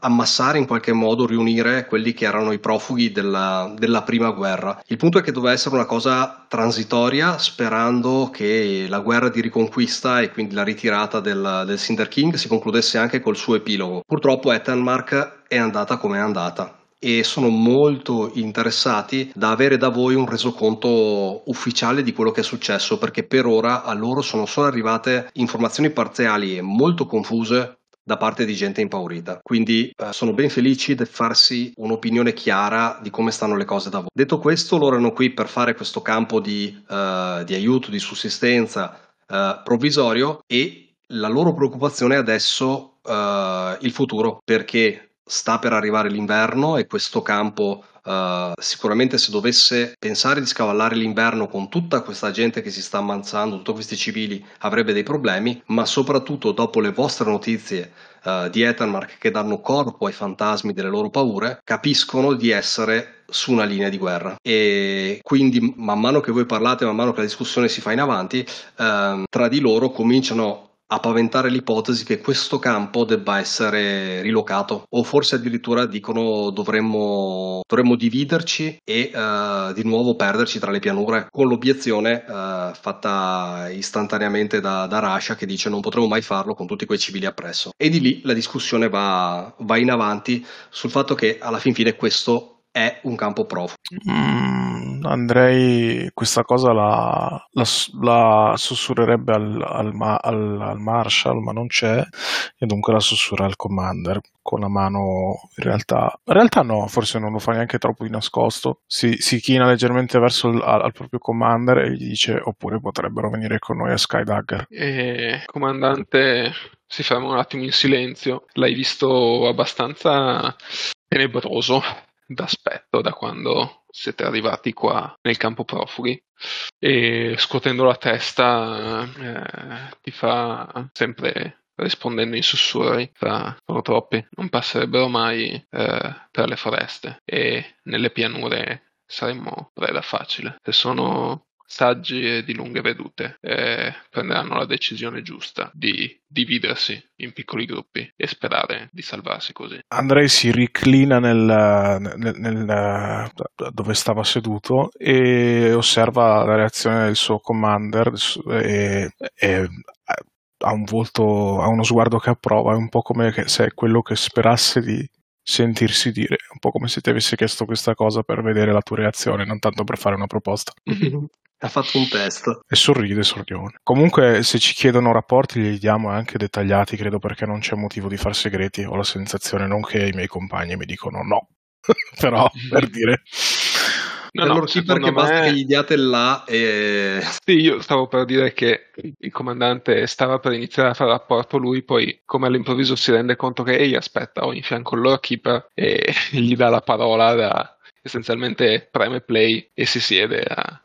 ammassare in qualche modo, riunire quelli che erano i profughi della, della prima guerra. Il punto è che doveva essere una cosa transitoria, sperando che la guerra di riconquista e quindi la ritirata del, del Cinder King si concludesse anche col suo epilogo. Purtroppo Ettenmark è andata come è andata e sono molto interessati da avere da voi un resoconto ufficiale di quello che è successo, perché per ora a loro sono solo arrivate informazioni parziali e molto confuse da parte di gente impaurita. Quindi eh, sono ben felici di farsi un'opinione chiara di come stanno le cose da voi. Detto questo, loro erano qui per fare questo campo di, eh, di aiuto, di sussistenza eh, provvisorio, e la loro preoccupazione è adesso eh, il futuro, perché sta per arrivare l'inverno e questo campo Uh, sicuramente, se dovesse pensare di scavallare l'inverno con tutta questa gente che si sta ammazzando, tutti questi civili, avrebbe dei problemi. Ma soprattutto dopo le vostre notizie uh, di Ettenmark, che danno corpo ai fantasmi delle loro paure, capiscono di essere su una linea di guerra. E quindi man mano che voi parlate, man mano che la discussione si fa in avanti, uh, tra di loro cominciano a paventare l'ipotesi che questo campo debba essere rilocato, o forse addirittura dicono dovremmo, dovremmo dividerci e uh, di nuovo perderci tra le pianure, con l'obiezione uh, fatta istantaneamente da, da Rasha, che dice non potremo mai farlo con tutti quei civili appresso. E di lì la discussione va, va in avanti sul fatto che alla fin fine questo è un campo prof. Mm, Andrej questa cosa la, la, la sussurrerebbe al, al, al, al Marshall, ma non c'è, e dunque la sussurra al Commander con la mano. In realtà, in realtà no, forse non lo fa neanche troppo di nascosto. Si, si china leggermente verso il, al, al proprio Commander e gli dice: oppure potrebbero venire con noi a Sky Dagger. Eh, comandante si ferma un attimo in silenzio. L'hai visto abbastanza tenebroso d'aspetto da quando siete arrivati qua nel campo profughi, e scuotendo la testa eh, ti fa, sempre rispondendo in sussurri, fa: sono troppi, non passerebbero mai eh, per le foreste, e nelle pianure saremmo preda facile. Se sono saggi e di lunghe vedute, eh, prenderanno la decisione giusta di dividersi in piccoli gruppi e sperare di salvarsi così. Andrej si riclina nel, nel, nel dove stava seduto e osserva la reazione del suo commander e, e ha un volto, ha uno sguardo che approva. È un po' come se è quello che sperasse di sentirsi dire, un po' come se ti avessi chiesto questa cosa per vedere la tua reazione, non tanto per fare una proposta. Ha fatto un test. E sorride, sorrione. Comunque, se ci chiedono rapporti, li diamo anche dettagliati, credo, perché non c'è motivo di far segreti. Ho la sensazione, non che i miei compagni mi dicono no, però per dire... No, no, allora, perché me... basta che gli diate là e... Sì, io stavo per dire che il comandante stava per iniziare a fare rapporto lui, poi come all'improvviso si rende conto che ehi, aspetta, ho in fianco il Lord Keeper, e gli dà la parola da... essenzialmente preme play e si siede a,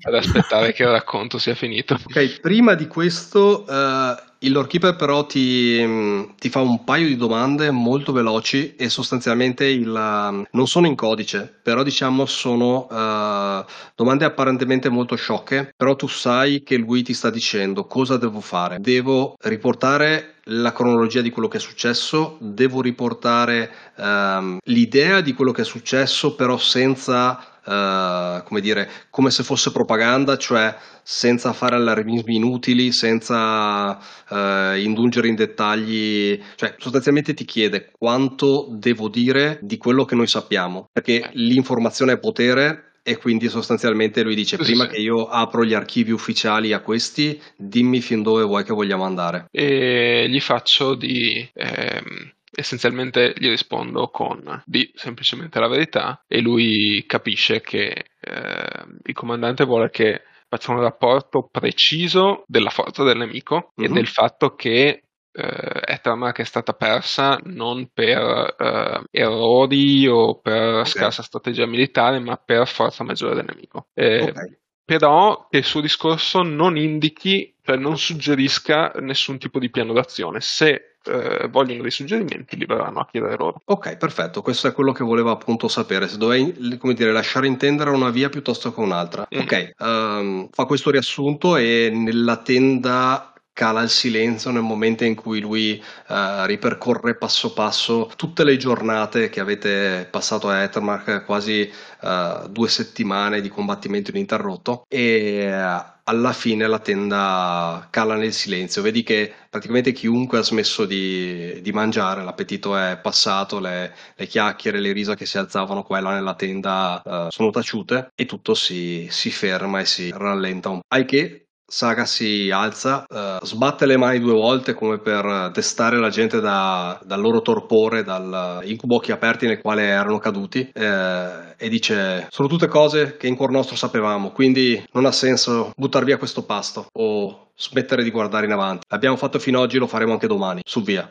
ad aspettare che il racconto sia finito. Ok, prima di questo uh, il Lord Keeper però ti, ti fa un paio di domande molto veloci, e sostanzialmente il, uh, non sono in codice, però diciamo sono uh, domande apparentemente molto sciocche, però tu sai che lui ti sta dicendo: cosa devo fare? Devo riportare la cronologia di quello che è successo, devo riportare um, l'idea di quello che è successo, però senza eh, come dire, come se fosse propaganda, cioè senza fare allarmismi inutili, senza eh, indulgere in dettagli, cioè sostanzialmente ti chiede quanto devo dire di quello che noi sappiamo, perché l'informazione è potere. E quindi sostanzialmente lui dice: prima che io apro gli archivi ufficiali a questi, dimmi fin dove vuoi che vogliamo andare. E gli faccio di... Ehm... essenzialmente gli rispondo con di semplicemente la verità, e lui capisce che eh, il comandante vuole che facciamo un rapporto preciso della forza del nemico mm-hmm. e del fatto che eh, Ettenmark è stata persa non per eh, errori o per okay. scarsa strategia militare, ma per forza maggiore del nemico. Eh, okay. Però che il suo discorso non indichi, cioè non suggerisca nessun tipo di piano d'azione. Se Eh, vogliono dei suggerimenti, li verranno a chiedere loro. Ok, perfetto, questo è quello che volevo appunto sapere, se dovevi, come dire, lasciare intendere una via piuttosto che un'altra. Mm. Ok, um, fa questo riassunto e nella tenda cala il silenzio nel momento in cui lui uh, ripercorre passo passo tutte le giornate che avete passato a Ettenmark, quasi uh, due settimane di combattimento ininterrotto, e uh, alla fine la tenda cala nel silenzio. Vedi che praticamente chiunque ha smesso di, di mangiare, l'appetito è passato, le, le chiacchiere, le risa che si alzavano qua e là nella tenda uh, sono taciute, e tutto si, si ferma e si rallenta un po'. Al che Saga si alza, uh, sbatte le mani due volte come per destare la gente da, dal loro torpore, dal incubo occhi aperti nel quale erano caduti, eh, e dice: sono tutte cose che in cuor nostro sapevamo, quindi non ha senso buttar via questo pasto o smettere di guardare in avanti. L'abbiamo fatto fino ad oggi, lo faremo anche domani, su via.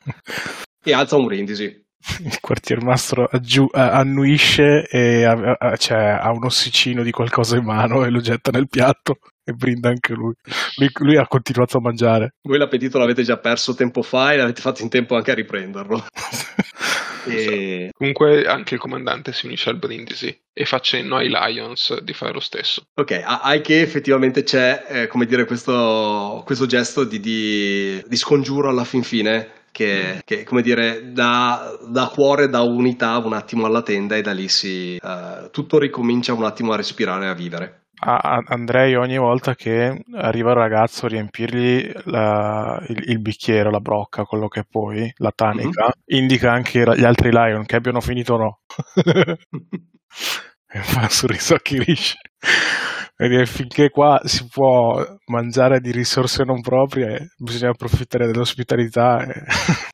E alza un brindisi. Il quartiermastro aggiu- annuisce e ha, ha, cioè, ha un ossicino di qualcosa in mano e lo getta nel piatto e brinda anche lui. lui lui ha continuato a mangiare. Voi l'appetito l'avete già perso tempo fa e l'avete fatto in tempo anche a riprenderlo. E... comunque anche il comandante si unisce al brindisi e fa cenno ai Lions di fare lo stesso. Ok, hai che effettivamente c'è eh, come dire questo, questo gesto di, di, di scongiuro alla fin fine che, mm. che come dire dà, dà cuore, dà unità un attimo alla tenda, e da lì si eh, tutto ricomincia un attimo a respirare e a vivere. A Andrej ogni volta che arriva il ragazzo a riempirgli la, il, il bicchiere, la brocca, quello che è poi, la tanica, mm-hmm. indica anche gli altri Lion che abbiano finito o no. E fa un sorriso a chi riesce. Finché qua si può mangiare di risorse non proprie, bisogna approfittare dell'ospitalità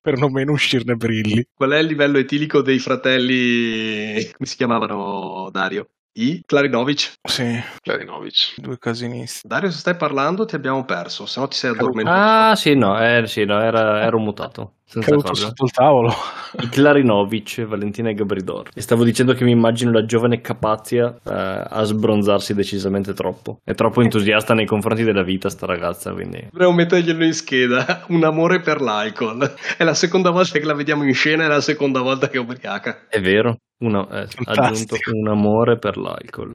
per non meno uscirne brilli. Qual è il livello etilico dei fratelli, come si chiamavano, Dario? I Klarinović. Sì, Klarinović. Due casinisti. Dario, se stai parlando ti abbiamo perso, se no ti sei addormentato. Ah sì, no, eh, sì, no era, ero mutato. Caduto sotto il tavolo. I Klarinović, Valentina e Gabridor. E stavo dicendo che mi immagino la giovane Capazia eh, a sbronzarsi decisamente troppo. È troppo entusiasta nei confronti della vita sta ragazza, quindi dovremmo metterglielo in scheda. Un amore per l'alcol. È la seconda volta che la vediamo in scena, è la seconda volta che è ubriaca. È vero. Una, eh, aggiunto un amore per l'alcol.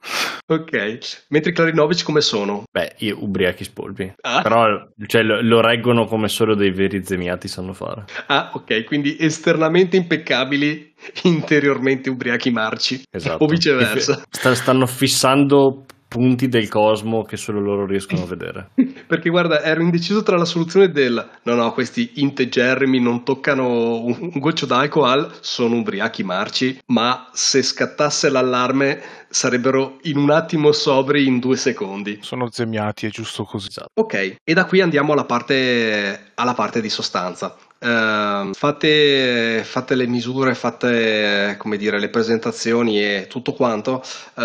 Ok, mentre i Klarinović come sono? Beh, io ubriachi spolpi, ah. però cioè, lo, lo reggono come solo dei veri zemiati sanno fare. Ah, ok, quindi esternamente impeccabili, interiormente ubriachi marci. Esatto. O viceversa. St- stanno fissando punti del cosmo che solo loro riescono a vedere. Perché guarda, ero indeciso tra la soluzione del no no, questi integerrimi non toccano un, un goccio d'alcohol, sono ubriachi marci, ma se scattasse l'allarme sarebbero in un attimo sobri in due secondi. Sono zemiati, è giusto così. Ok, e da qui andiamo alla parte, alla parte di sostanza. Uh, fate, fate le misure, fate come dire le presentazioni e tutto quanto. uh,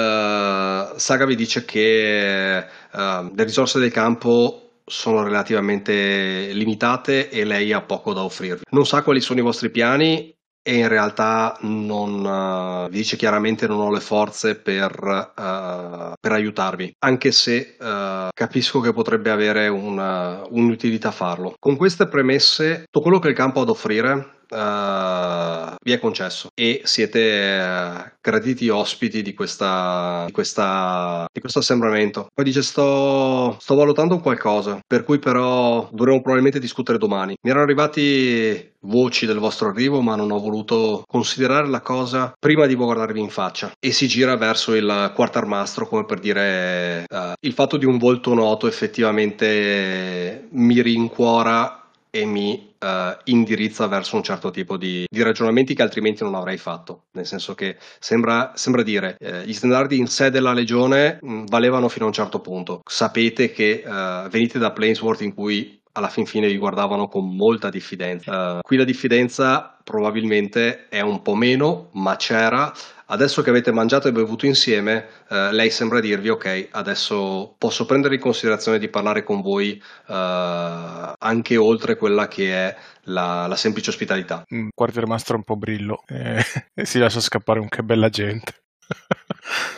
Saga vi dice che uh, le risorse del campo sono relativamente limitate e lei ha poco da offrirvi. Non sa quali sono i vostri piani e in realtà non uh, vi dice chiaramente: non ho le forze per, uh, per aiutarvi, anche se uh, capisco che potrebbe avere una, un'utilità farlo. Con queste premesse, tutto quello che il campo ha ad offrire uh, vi è concesso e siete uh, graditi ospiti di questa di questa di questo assembramento. Poi dice sto sto valutando qualcosa per cui però dovremo probabilmente discutere domani. Mi erano arrivati voci del vostro arrivo ma non ho voluto considerare la cosa prima di guardarvi in faccia. E si gira verso il quartarmastro come per dire uh, il fatto di un volto noto effettivamente mi rincuora e mi uh, indirizza verso un certo tipo di, di ragionamenti che altrimenti non avrei fatto, nel senso che sembra, sembra dire eh, gli standard in sé della legione mh, valevano fino a un certo punto. Sapete che uh, venite da Plainsworth in cui alla fin fine vi guardavano con molta diffidenza. Uh, qui la diffidenza probabilmente è un po' meno, ma c'era. Adesso che avete mangiato e bevuto insieme, eh, lei sembra dirvi ok, adesso posso prendere in considerazione di parlare con voi eh, anche oltre quella che è la, la semplice ospitalità. Un quartiermastro un po' brillo eh, e si lascia scappare un che bella gente.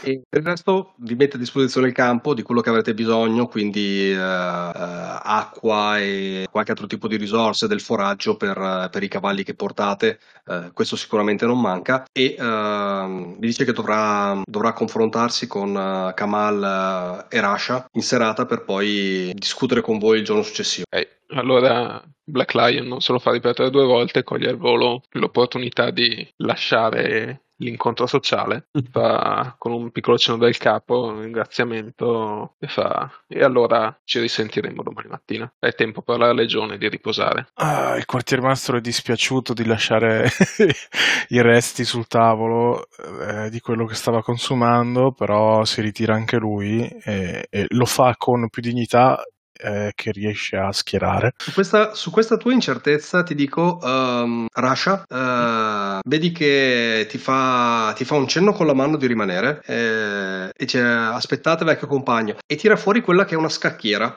E per il resto vi mette a disposizione il campo di quello che avrete bisogno, quindi eh, acqua e qualche altro tipo di risorse, del foraggio per, per i cavalli che portate, eh, questo sicuramente non manca. E eh, vi dice che dovrà, dovrà confrontarsi con eh, Kamal eh, e Rasha in serata per poi discutere con voi il giorno successivo. Hey, allora Black Lion non se lo fa ripetere due volte e coglie al volo l'opportunità di lasciare l'incontro sociale, fa con un piccolo cenno del capo un ringraziamento e fa e allora ci risentiremo domani mattina, è tempo per la legione di riposare. Ah, il quartiermastro è dispiaciuto di lasciare i resti sul tavolo eh, di quello che stava consumando, però si ritira anche lui e, e lo fa con più dignità eh, che riesce a schierare. Su questa, su questa tua incertezza ti dico um, Rasha uh, vedi che ti fa, ti fa un cenno con la mano di rimanere eh, e dice aspettate vecchio compagno e tira fuori quella che è una scacchiera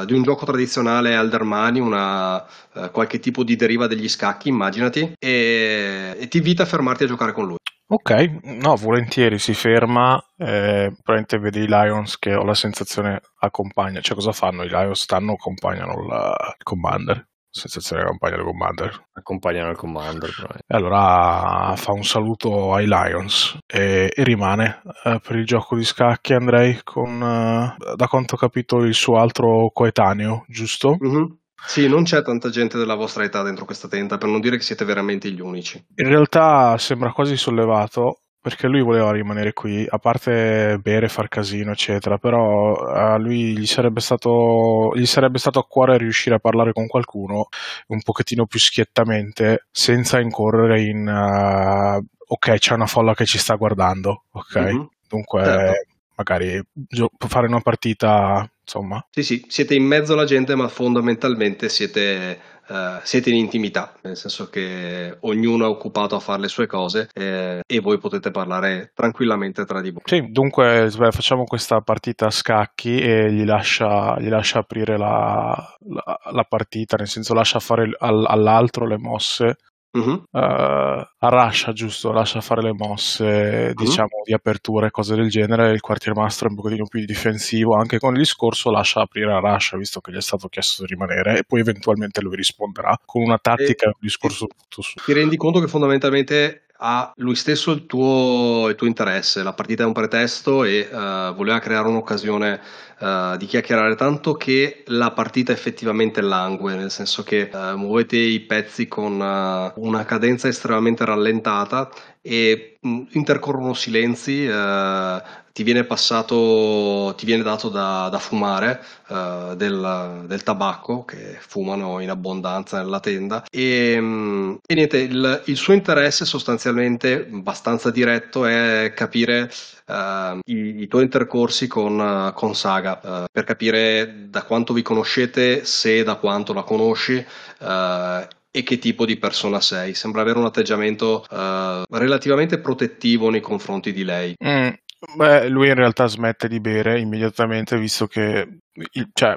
uh, di un gioco tradizionale Aldermark, una uh, qualche tipo di deriva degli scacchi immaginati e, e ti invita a fermarti a giocare con lui. Ok, no, volentieri si ferma, eh, probabilmente vede i Lions che ho la sensazione accompagna, cioè cosa fanno i Lions? Stanno accompagnano la, il Commander, sensazione accompagnano il Commander. Accompagnano il Commander. E allora fa un saluto ai Lions e, e rimane eh, per il gioco di scacchi Andrej con, eh, da quanto ho capito, il suo altro coetaneo, giusto? Uh-huh. Sì, non c'è tanta gente della vostra età dentro questa tenda, per non dire che siete veramente gli unici. In realtà sembra quasi sollevato, perché lui voleva rimanere qui, a parte bere, far casino, eccetera, però a lui gli sarebbe stato, gli sarebbe stato a cuore riuscire a parlare con qualcuno un pochettino più schiettamente, senza incorrere in uh, ok, c'è una folla che ci sta guardando, ok? Mm-hmm. Dunque, certo. Magari gio- fare una partita... Insomma. Sì, sì, siete in mezzo alla gente, ma fondamentalmente siete, uh, siete in intimità, nel senso che ognuno è occupato a fare le sue cose eh, e voi potete parlare tranquillamente tra di voi. Sì, dunque beh, facciamo questa partita a scacchi e gli lascia, gli lascia aprire la, la, la partita, nel senso lascia fare all, all'altro le mosse. Uh-huh. Uh, a Rasha, giusto, lascia fare le mosse, uh-huh. diciamo, di apertura e cose del genere. Il quartiermastro è un pochettino più difensivo anche con il discorso, lascia aprire a Rasha visto che gli è stato chiesto di rimanere e poi eventualmente lui risponderà con una tattica e un discorso tutto su. Ti rendi conto che fondamentalmente ha lui stesso il tuo, il tuo interesse, la partita è un pretesto e uh, voleva creare un'occasione uh, di chiacchierare, tanto che la partita effettivamente langue, nel senso che uh, muovete i pezzi con uh, una cadenza estremamente rallentata e mh, intercorrono silenzi, uh, ti viene passato, ti viene dato da, da fumare uh, del, del tabacco che fumano in abbondanza nella tenda e, mh, e niente, il, il suo interesse sostanzialmente abbastanza diretto è capire Uh, i, i tuoi intercorsi con, uh, con Saga uh, per capire da quanto vi conoscete, se da quanto la conosci uh, e che tipo di persona sei. Sembra avere un atteggiamento uh, relativamente protettivo nei confronti di lei. Mm. Beh, lui in realtà smette di bere immediatamente visto che il, cioè,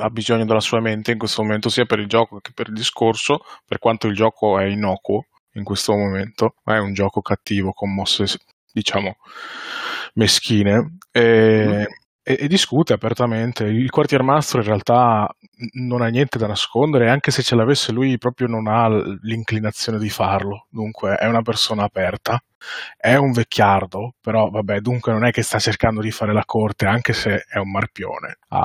ha bisogno della sua mente in questo momento sia per il gioco che per il discorso, per quanto il gioco è innocuo in questo momento, ma è un gioco cattivo con mosse diciamo meschine e, mm. e, e discute apertamente. Il quartiermastro in realtà non ha niente da nascondere, anche se ce l'avesse lui proprio non ha l'inclinazione di farlo, dunque è una persona aperta, è un vecchiardo, però vabbè, dunque non è che sta cercando di fare la corte, anche se è un marpione a,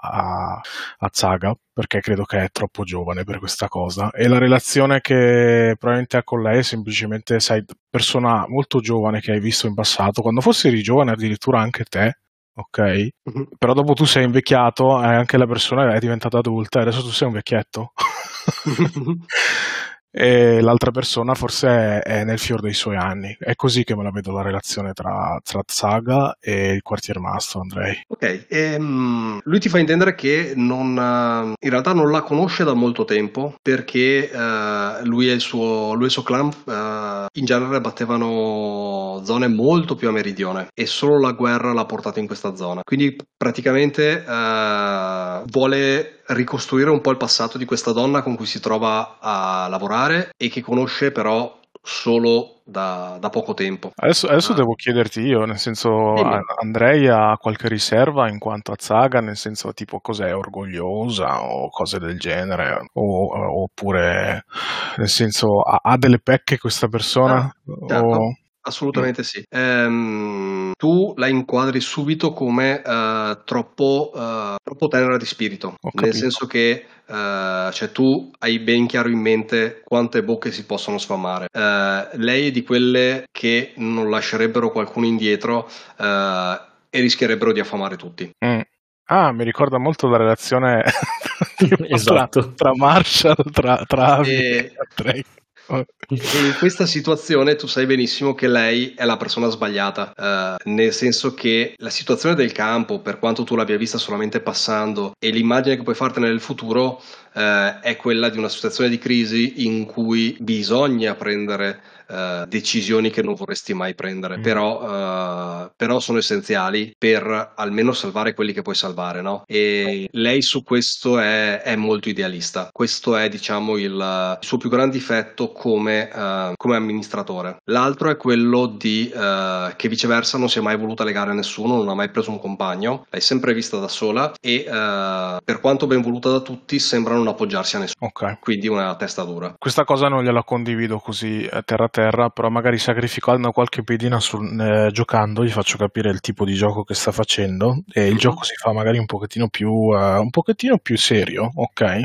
a, a Saga, perché credo che è troppo giovane per questa cosa, e la relazione che probabilmente ha con lei è semplicemente, sai, persona molto giovane che hai visto in passato, quando fossi eri giovane addirittura anche te, ok? Uh-huh. Però dopo tu sei invecchiato e anche la persona è diventata adulta e adesso tu sei un vecchietto. E l'altra persona forse è nel fior dei suoi anni. È così che me la vedo la relazione tra, tra Saga e il quartiermastro Andrej. Ok, e, um, lui ti fa intendere che non, uh, in realtà non la conosce da molto tempo, perché uh, lui, e il suo, lui e il suo clan uh, in genere battevano zone molto più a meridione e solo la guerra l'ha portato in questa zona. Quindi praticamente uh, vuole ricostruire un po' il passato di questa donna con cui si trova a lavorare e che conosce però solo da, da poco tempo. Adesso, adesso ah. devo chiederti io, nel senso, dimmi. Andrej ha qualche riserva in quanto a Saga, nel senso tipo cos'è, orgogliosa o cose del genere, o, oppure nel senso ha, ha delle pecche questa persona? Ah, certo. o... Assolutamente sì. Um, tu la inquadri subito come uh, troppo, uh, troppo tenera di spirito, nel senso che uh, cioè tu hai ben chiaro in mente quante bocche si possono sfamare. Uh, lei è di quelle che non lascerebbero qualcuno indietro uh, e rischierebbero di affamare tutti. Mm. Ah, mi ricorda molto la relazione esatto. tra, tra Marshall, tra, tra Avi e Andrej. E in questa situazione tu sai benissimo che lei è la persona sbagliata, eh, nel senso che la situazione del campo, per quanto tu l'abbia vista solamente passando, e l'immagine che puoi fartene nel futuro eh, è quella di una situazione di crisi in cui bisogna prendere eh, decisioni che non vorresti mai prendere, mm. però, eh, però sono essenziali per almeno salvare quelli che puoi salvare, no? E lei su questo è, è molto idealista. Questo è, diciamo, il, il suo più grande difetto come, uh, come amministratore. L'altro è quello di uh, che viceversa non si è mai voluta legare a nessuno, non ha mai preso un compagno, l'hai sempre vista da sola e uh, per quanto ben voluta da tutti sembra non appoggiarsi a nessuno, okay. Quindi una testa dura. Questa cosa non gliela condivido così a terra a terra, però magari sacrificando qualche pedina sul, eh, giocando gli faccio capire il tipo di gioco che sta facendo e il gioco si fa magari un pochettino più uh, un pochettino più serio, ok?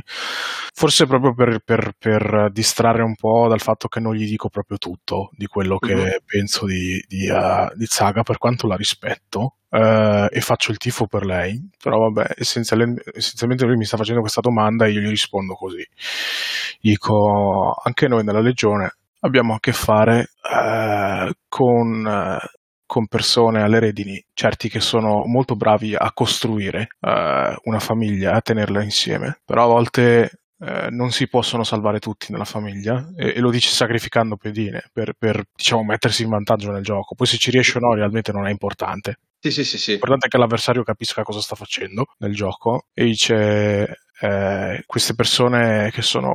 Forse proprio per, per, per distrarre un po' dal fatto che non gli dico proprio tutto di quello che mm-hmm. penso di, di, uh, di Saga, per quanto la rispetto uh, e faccio il tifo per lei, però vabbè, essenzialmente, essenzialmente lui mi sta facendo questa domanda e io gli rispondo così, dico: anche noi nella legione abbiamo a che fare uh, con... Uh, con persone alle redini, certi che sono molto bravi a costruire eh, una famiglia, a tenerla insieme, però a volte eh, non si possono salvare tutti nella famiglia e, e lo dice sacrificando pedine per, per, diciamo, mettersi in vantaggio nel gioco. Poi se ci riesce o no realmente non è importante. Sì, sì, sì, sì. L'importante è che l'avversario capisca cosa sta facendo nel gioco e dice... Eh, queste persone che sono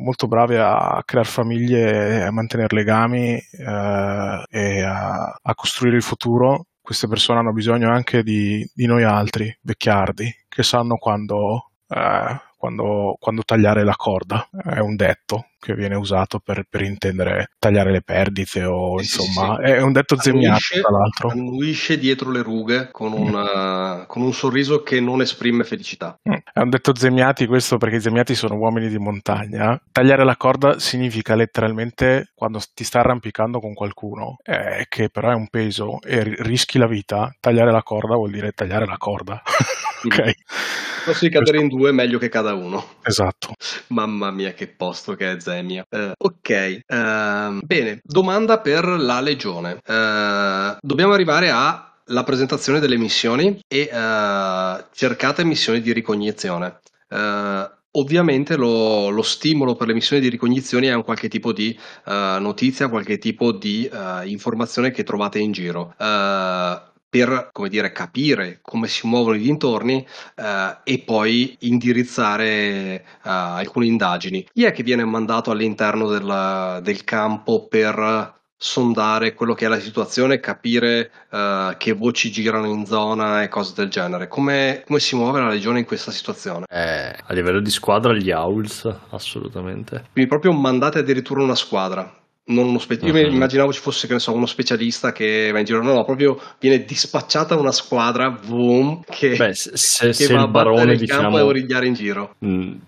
molto brave a creare famiglie, a mantenere legami eh, e a, a costruire il futuro, queste persone hanno bisogno anche di, di noi altri vecchiardi che sanno quando, eh, quando, quando tagliare la corda. È un detto che viene usato per, per intendere tagliare le perdite o sì, insomma sì, sì. È un detto annuisce, zemmiato, tra l'altro annuisce dietro le rughe con, una, mm. con un sorriso che non esprime felicità. mm. È un detto zemmiati questo, perché i zemmiati sono uomini di montagna. Tagliare la corda significa letteralmente quando ti sta arrampicando con qualcuno eh, che però è un peso e rischi la vita, tagliare la corda vuol dire tagliare la corda. Ok, posso cadere in due, meglio che cada uno. Esatto. Mamma mia, che posto che è Zemia. Uh, ok, uh, bene. Domanda per la legione. Uh, dobbiamo arrivare alla presentazione delle missioni e uh, cercate missioni di ricognizione. Uh, Ovviamente lo, lo stimolo per le missioni di ricognizione è un qualche tipo di uh, notizia, qualche tipo di uh, informazione che trovate in giro. Uh, per, come dire, capire come si muovono i dintorni eh, e poi indirizzare eh, alcune indagini. Chi è che viene mandato all'interno del, del campo per sondare quello che è la situazione, capire uh, che voci girano in zona e cose del genere. Come, come si muove la legione in questa situazione? Eh, a livello di squadra gli Owls, assolutamente. Quindi proprio mandate addirittura una squadra. Non uno spe- io uh-huh. mi immaginavo ci fosse, che ne so, uno specialista che va in giro. No, no, proprio viene dispacciata una squadra, boom, che, Beh, se, che se va il barone, a battere il diciamo, campo e origliare in giro.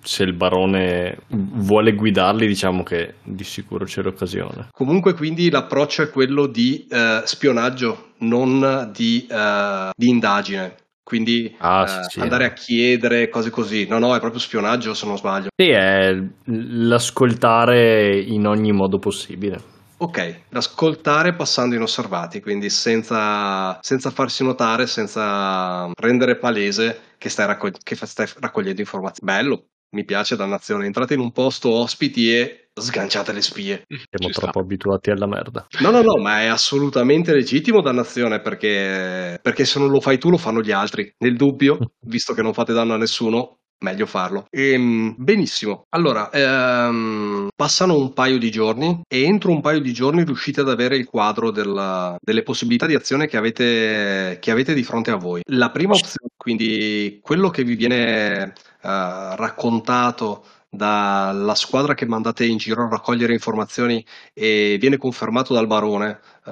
Se il barone vuole guidarli, diciamo che di sicuro c'è l'occasione. Comunque, quindi l'approccio è quello di eh, spionaggio, non di, eh, di indagine. Quindi ah, eh, sì, andare sì. a chiedere cose così, no no è proprio spionaggio se non sbaglio. Sì, è l'ascoltare in ogni modo possibile. Ok, l'ascoltare passando inosservati, quindi senza, senza farsi notare, senza rendere palese che stai, raccogli- che stai raccogliendo informazioni. Bello, mi piace, dannazione, entrate in un posto ospiti e... sganciate le spie. Siamo Ci troppo sta. abituati alla merda. No, no, no, ma è assolutamente legittimo dannazione, perché, perché se non lo fai tu lo fanno gli altri. Nel dubbio, visto che non fate danno a nessuno, meglio farlo. Ehm, benissimo. Allora, ehm, passano un paio di giorni e entro un paio di giorni riuscite ad avere il quadro della, delle possibilità di azione che avete, che avete di fronte a voi. La prima opzione, quindi quello che vi viene eh, raccontato dalla squadra che mandate in giro a raccogliere informazioni e viene confermato dal barone eh,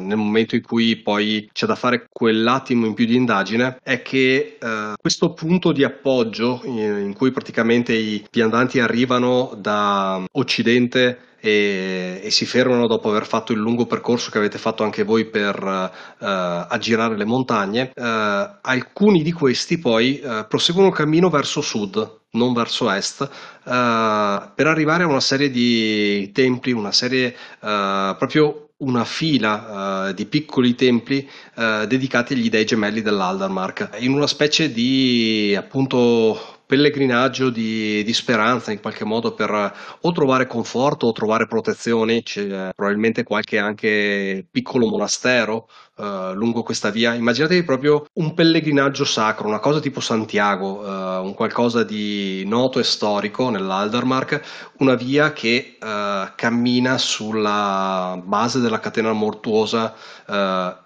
nel momento in cui poi c'è da fare quell'attimo in più di indagine, è che eh, questo punto di appoggio in, in cui praticamente i viandanti arrivano da occidente e, e si fermano dopo aver fatto il lungo percorso che avete fatto anche voi per uh, aggirare le montagne, uh, alcuni di questi poi uh, proseguono il cammino verso sud, non verso est, uh, per arrivare a una serie di templi, una serie uh, proprio una fila uh, di piccoli templi uh, dedicati agli dei gemelli dell'Aldermark, in una specie di appunto pellegrinaggio di, di speranza in qualche modo, per o trovare conforto o trovare protezioni. C'è probabilmente qualche anche piccolo monastero uh, lungo questa via. Immaginatevi proprio un pellegrinaggio sacro, una cosa tipo Santiago, uh, un qualcosa di noto e storico nell'Aldermark, una via che uh, cammina sulla base della catena mortuosa uh,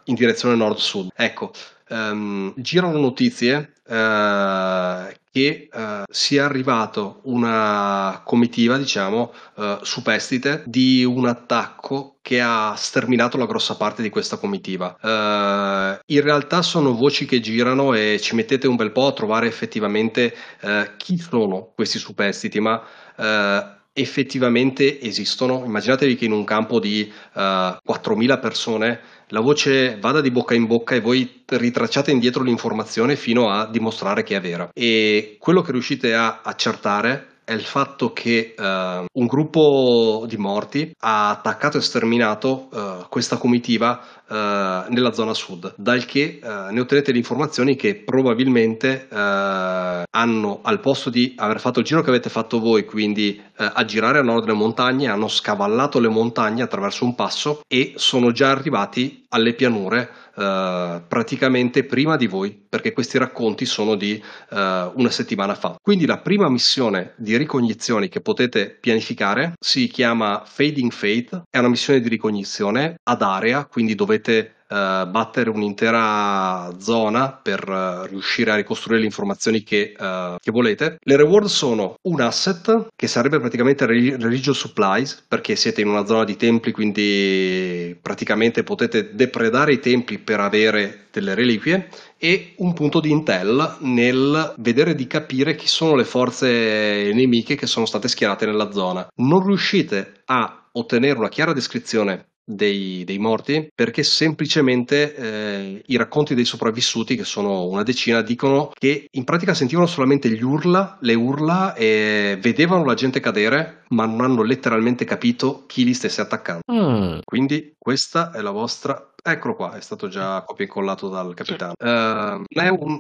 in direzione nord-sud. Ecco, um, girano notizie uh, che eh, sia arrivato una comitiva, diciamo, eh, superstite di un attacco che ha sterminato la grossa parte di questa comitiva. Eh, in realtà sono voci che girano e ci mettete un bel po' a trovare effettivamente eh, chi sono questi superstiti, ma eh, effettivamente esistono. Immaginatevi che in un campo di eh, quattromila persone la voce vada di bocca in bocca e voi ritracciate indietro l'informazione fino a dimostrare che è vera. E quello che riuscite a accertare è il fatto che uh, un gruppo di morti ha attaccato e sterminato uh, questa comitiva uh, nella zona sud, dal che uh, ne ottenete le informazioni che probabilmente uh, hanno, al posto di aver fatto il giro che avete fatto voi, quindi uh, a girare a nord delle montagne, hanno scavallato le montagne attraverso un passo e sono già arrivati alle pianure Uh, praticamente prima di voi, perché questi racconti sono di uh, una settimana fa. Quindi la prima missione di ricognizione che potete pianificare si chiama Fading Fate, è una missione di ricognizione ad area, quindi dovete Uh, battere un'intera zona per uh, riuscire a ricostruire le informazioni che, uh, che volete. Le reward sono un asset, che sarebbe praticamente religious supplies, perché siete in una zona di templi, quindi praticamente potete depredare i templi per avere delle reliquie, e un punto di intel nel vedere di capire chi sono le forze nemiche che sono state schierate nella zona. Non riuscite a ottenere una chiara descrizione Dei, dei morti, perché semplicemente eh, i racconti dei sopravvissuti, che sono una decina, dicono che in pratica sentivano solamente gli urla, le urla, e vedevano la gente cadere, ma non hanno letteralmente capito chi li stesse attaccando. Mm. Quindi questa è la vostra. Eccolo qua, è stato già copia e incollato dal capitano. Sì. Uh, è un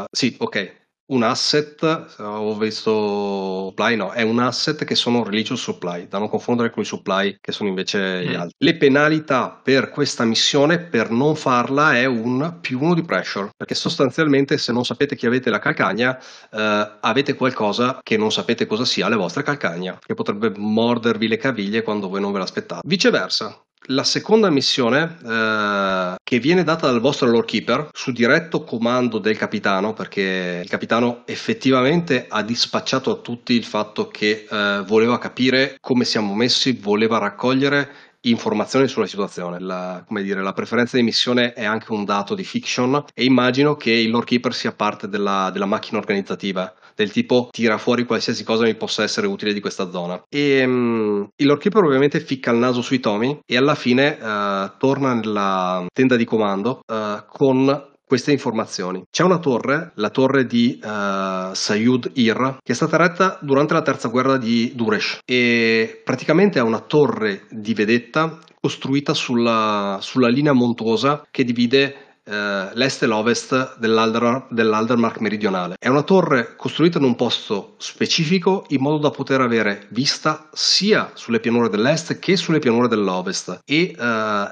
uh, sì, ok. un asset, ho visto supply, no, è un asset che sono religious supply, da non confondere con i supply che sono invece gli mm. altri. Le penalità per questa missione, per non farla, è un più uno di pressure, perché sostanzialmente se non sapete chi avete la calcagna, eh, avete qualcosa che non sapete cosa sia alle vostre calcagna, che potrebbe mordervi le caviglie quando voi non ve l'aspettate. Viceversa, la seconda missione eh, che viene data dal vostro Lord Keeper su diretto comando del capitano, perché il capitano effettivamente ha dispacciato a tutti il fatto che eh, voleva capire come siamo messi, voleva raccogliere informazioni sulla situazione. La, come dire, la preferenza di missione è anche un dato di fiction e immagino che il Lord Keeper sia parte della, della macchina organizzativa, del tipo tira fuori qualsiasi cosa mi possa essere utile di questa zona. E um, il Lord Keeper ovviamente ficca il naso sui tomi e alla fine uh, torna nella tenda di comando uh, con queste informazioni. C'è una torre, la torre di uh, Sayud Ir, che è stata retta durante la terza guerra di Duresh, e praticamente è una torre di vedetta costruita sulla, sulla linea montuosa che divide Uh, l'est e l'ovest dell'Alder, dell'Aldermark meridionale. È una torre costruita in un posto specifico in modo da poter avere vista sia sulle pianure dell'est che sulle pianure dell'ovest, e uh,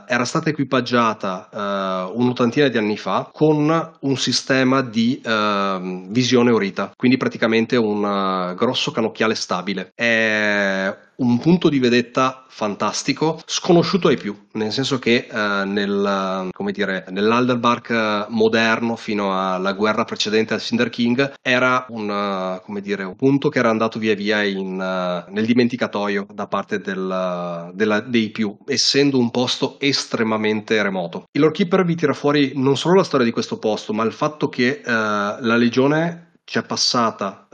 era stata equipaggiata uh, un'ottantina di anni fa con un sistema di uh, visione orita, quindi praticamente un uh, grosso canocchiale stabile. È un punto di vedetta fantastico, sconosciuto ai più, nel senso che eh, nel, come dire, nell'Aldermark moderno fino alla guerra precedente al Cinder King era un, come dire, un punto che era andato via via in, uh, nel dimenticatoio da parte del, della, dei più, essendo un posto estremamente remoto. Il Lord Keeper vi tira fuori non solo la storia di questo posto, ma il fatto che uh, la legione ci è passata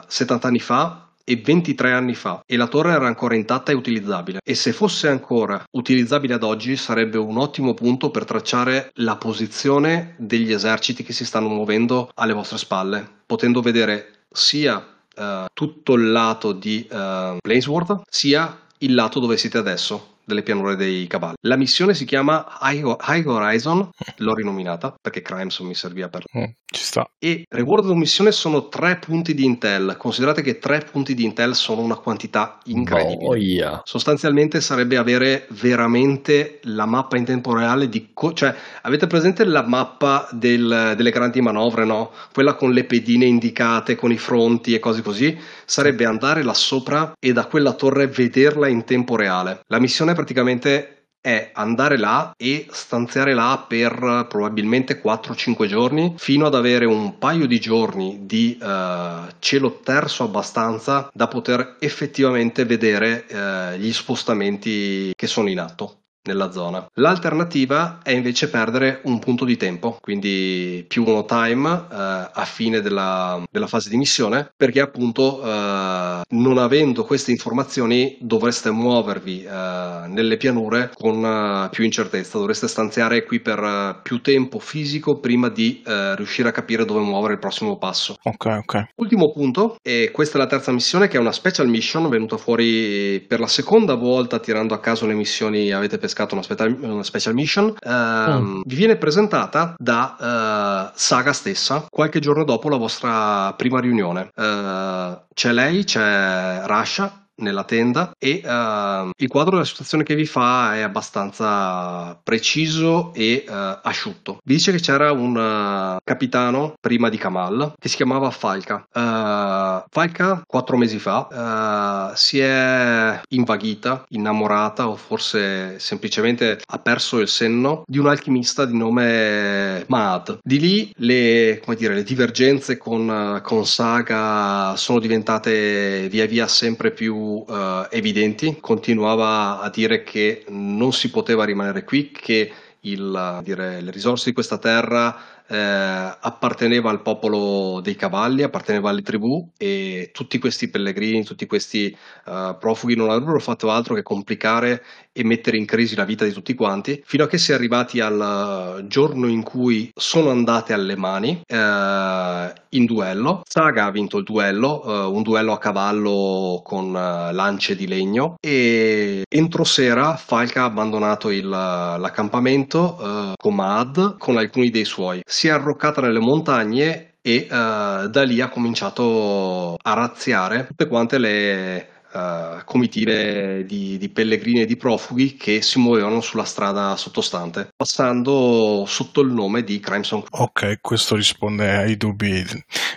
uh, settanta anni fa e ventitré anni fa, e la torre era ancora intatta e utilizzabile, e se fosse ancora utilizzabile ad oggi sarebbe un ottimo punto per tracciare la posizione degli eserciti che si stanno muovendo alle vostre spalle, potendo vedere sia uh, tutto il lato di uh, Plainsworth sia il lato dove siete adesso, delle pianure dei cavalli. La missione si chiama High Horizon, l'ho rinominata perché Crimson mi serviva per... Mm, ci sta. E reward di missione sono tre punti di intel. Considerate che tre punti di intel sono una quantità incredibile. Oh, yeah. Sostanzialmente sarebbe avere veramente la mappa in tempo reale di... Co- cioè, avete presente la mappa del, delle grandi manovre, no? Quella con le pedine indicate, con i fronti e cose così? Sarebbe andare là sopra e da quella torre vederla in tempo reale. La missione praticamente è andare là e stanziare là per probabilmente quattro o cinque giorni, fino ad avere un paio di giorni di uh, cielo terso abbastanza da poter effettivamente vedere uh, gli spostamenti che sono in atto nella zona. L'alternativa è invece perdere un punto di tempo, quindi più uno time eh, a fine della, della fase di missione, perché appunto eh, non avendo queste informazioni dovreste muovervi eh, nelle pianure con eh, più incertezza, dovreste stanziare qui per eh, più tempo fisico prima di eh, riuscire a capire dove muovere il prossimo passo. Ok, ok. Ultimo punto, e questa è la terza missione, che è una special mission venuta fuori per la seconda volta tirando a caso le missioni avete pescato. Una special mission um, mm. vi viene presentata da uh, Saga stessa qualche giorno dopo la vostra prima riunione. Uh, c'è lei, c'è Rasha nella tenda, e uh, il quadro della situazione che vi fa è abbastanza preciso e uh, asciutto. Vi dice che c'era un uh, capitano prima di Kamal che si chiamava Falka. uh, Falka quattro mesi fa uh, si è invaghita, innamorata, o forse semplicemente ha perso il senno di un alchimista di nome Maad. Di lì le, come dire, le divergenze con, con Saga sono diventate via via sempre più Uh, evidenti. Continuava a dire che non si poteva rimanere qui, che il, dire, le risorse di questa terra eh, apparteneva al popolo dei cavalli, apparteneva alle tribù, e tutti questi pellegrini, tutti questi uh, profughi non avrebbero fatto altro che complicare e mettere in crisi la vita di tutti quanti, fino a che si è arrivati al giorno in cui sono andate alle mani eh, in duello. Saga ha vinto il duello, eh, un duello a cavallo con eh, lance di legno, e entro sera Falka ha abbandonato il, l'accampamento eh, con Maad, con alcuni dei suoi, si è arroccata nelle montagne e uh, da lì ha cominciato a razziare tutte quante le uh, comitive di, di pellegrini e di profughi che si muovevano sulla strada sottostante, passando sotto il nome di Crimson Queen. Ok, questo risponde ai dubbi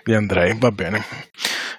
di Andrej, va bene.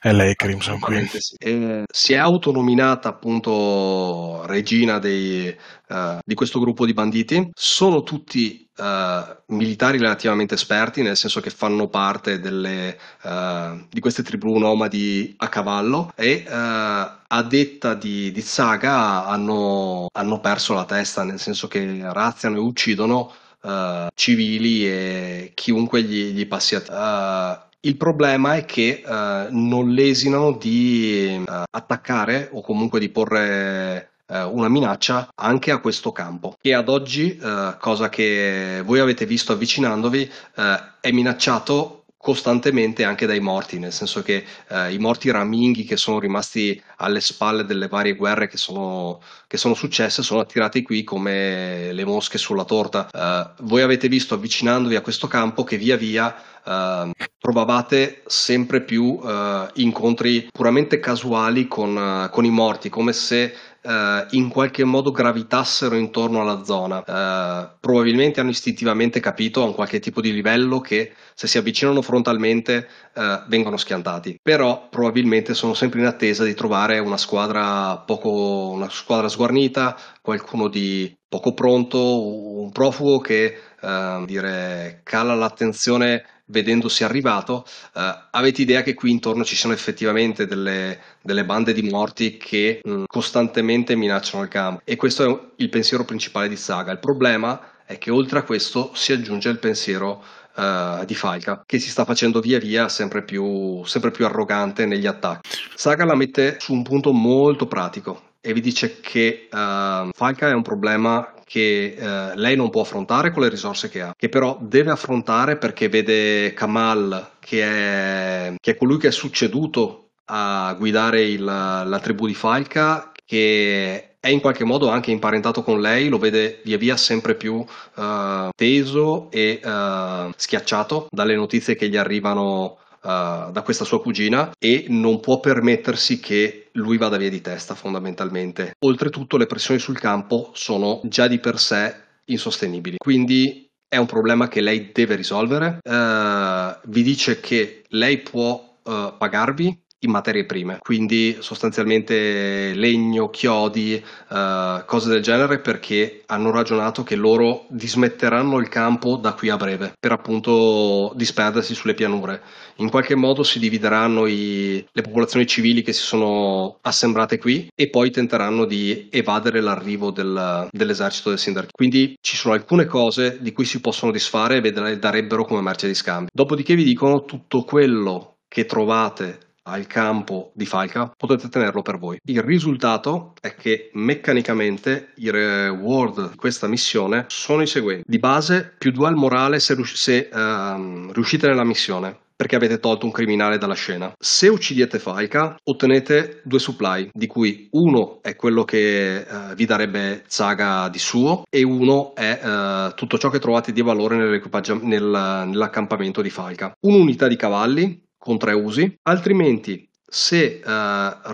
E lei Crimson Queen. Sì. E si è autonominata appunto regina dei, uh, di questo gruppo di banditi. Sono tutti uh, militari relativamente esperti, nel senso che fanno parte delle, uh, di queste tribù nomadi a cavallo e uh, a detta di, di Saga hanno, hanno perso la testa, nel senso che razziano e uccidono uh, civili e chiunque gli, gli passi a... Uh, Il problema è che uh, non lesinano di uh, attaccare o comunque di porre uh, una minaccia anche a questo campo, che ad oggi, uh, cosa che voi avete visto avvicinandovi, uh, è minacciato costantemente anche dai morti, nel senso che uh, i morti raminghi che sono rimasti alle spalle delle varie guerre che sono, che sono successe sono attirati qui come le mosche sulla torta. Uh, voi avete visto avvicinandovi a questo campo che via via Uh, trovavate sempre più uh, incontri puramente casuali con, uh, con i morti, come se uh, in qualche modo gravitassero intorno alla zona. Uh, probabilmente hanno istintivamente capito a un qualche tipo di livello che se si avvicinano frontalmente uh, vengono schiantati, però probabilmente sono sempre in attesa di trovare una squadra poco una squadra sguarnita, qualcuno di poco pronto, un profugo che uh, dire cala l'attenzione vedendosi arrivato. Uh, avete idea che qui intorno ci sono effettivamente delle, delle bande di morti che mh, costantemente minacciano il campo, e questo è il pensiero principale di Saga. Il problema è che oltre a questo si aggiunge il pensiero uh, di Falka, che si sta facendo via via sempre più, sempre più arrogante negli attacchi. Saga la mette su un punto molto pratico e vi dice che uh, Falka è un problema che eh, lei non può affrontare con le risorse che ha, che però deve affrontare perché vede Kamal, che è, che è colui che è succeduto a guidare il, la tribù di Falka, che è in qualche modo anche imparentato con lei, lo vede via via sempre più eh, teso e eh, schiacciato dalle notizie che gli arrivano Uh, da questa sua cugina, e non può permettersi che lui vada via di testa, fondamentalmente. Oltretutto le pressioni sul campo sono già di per sé insostenibili, quindi è un problema che lei deve risolvere. Uh, vi dice che lei può uh, pagarvi in materie prime, quindi sostanzialmente legno, chiodi, uh, cose del genere, perché hanno ragionato che loro dismetteranno il campo da qui a breve per appunto disperdersi sulle pianure. In qualche modo si divideranno i, le popolazioni civili che si sono assembrate qui e poi tenteranno di evadere l'arrivo del, dell'esercito del Cinder King. Quindi ci sono alcune cose di cui si possono disfare e ved- darebbero come merce di scambio. Dopodiché vi dicono: tutto quello che trovate al campo di Falka potete tenerlo per voi. Il risultato è che meccanicamente i reward di questa missione sono i seguenti: di base più due al morale se, rius- se um, riuscite nella missione, perché avete tolto un criminale dalla scena. Se uccidete Falka ottenete due supply, di cui uno è quello che uh, vi darebbe Saga di suo e uno è uh, tutto ciò che trovate di valore nell'equipaggi- nel, nell'accampamento di Falka. Un'unità di cavalli con tre usi. Altrimenti, se uh,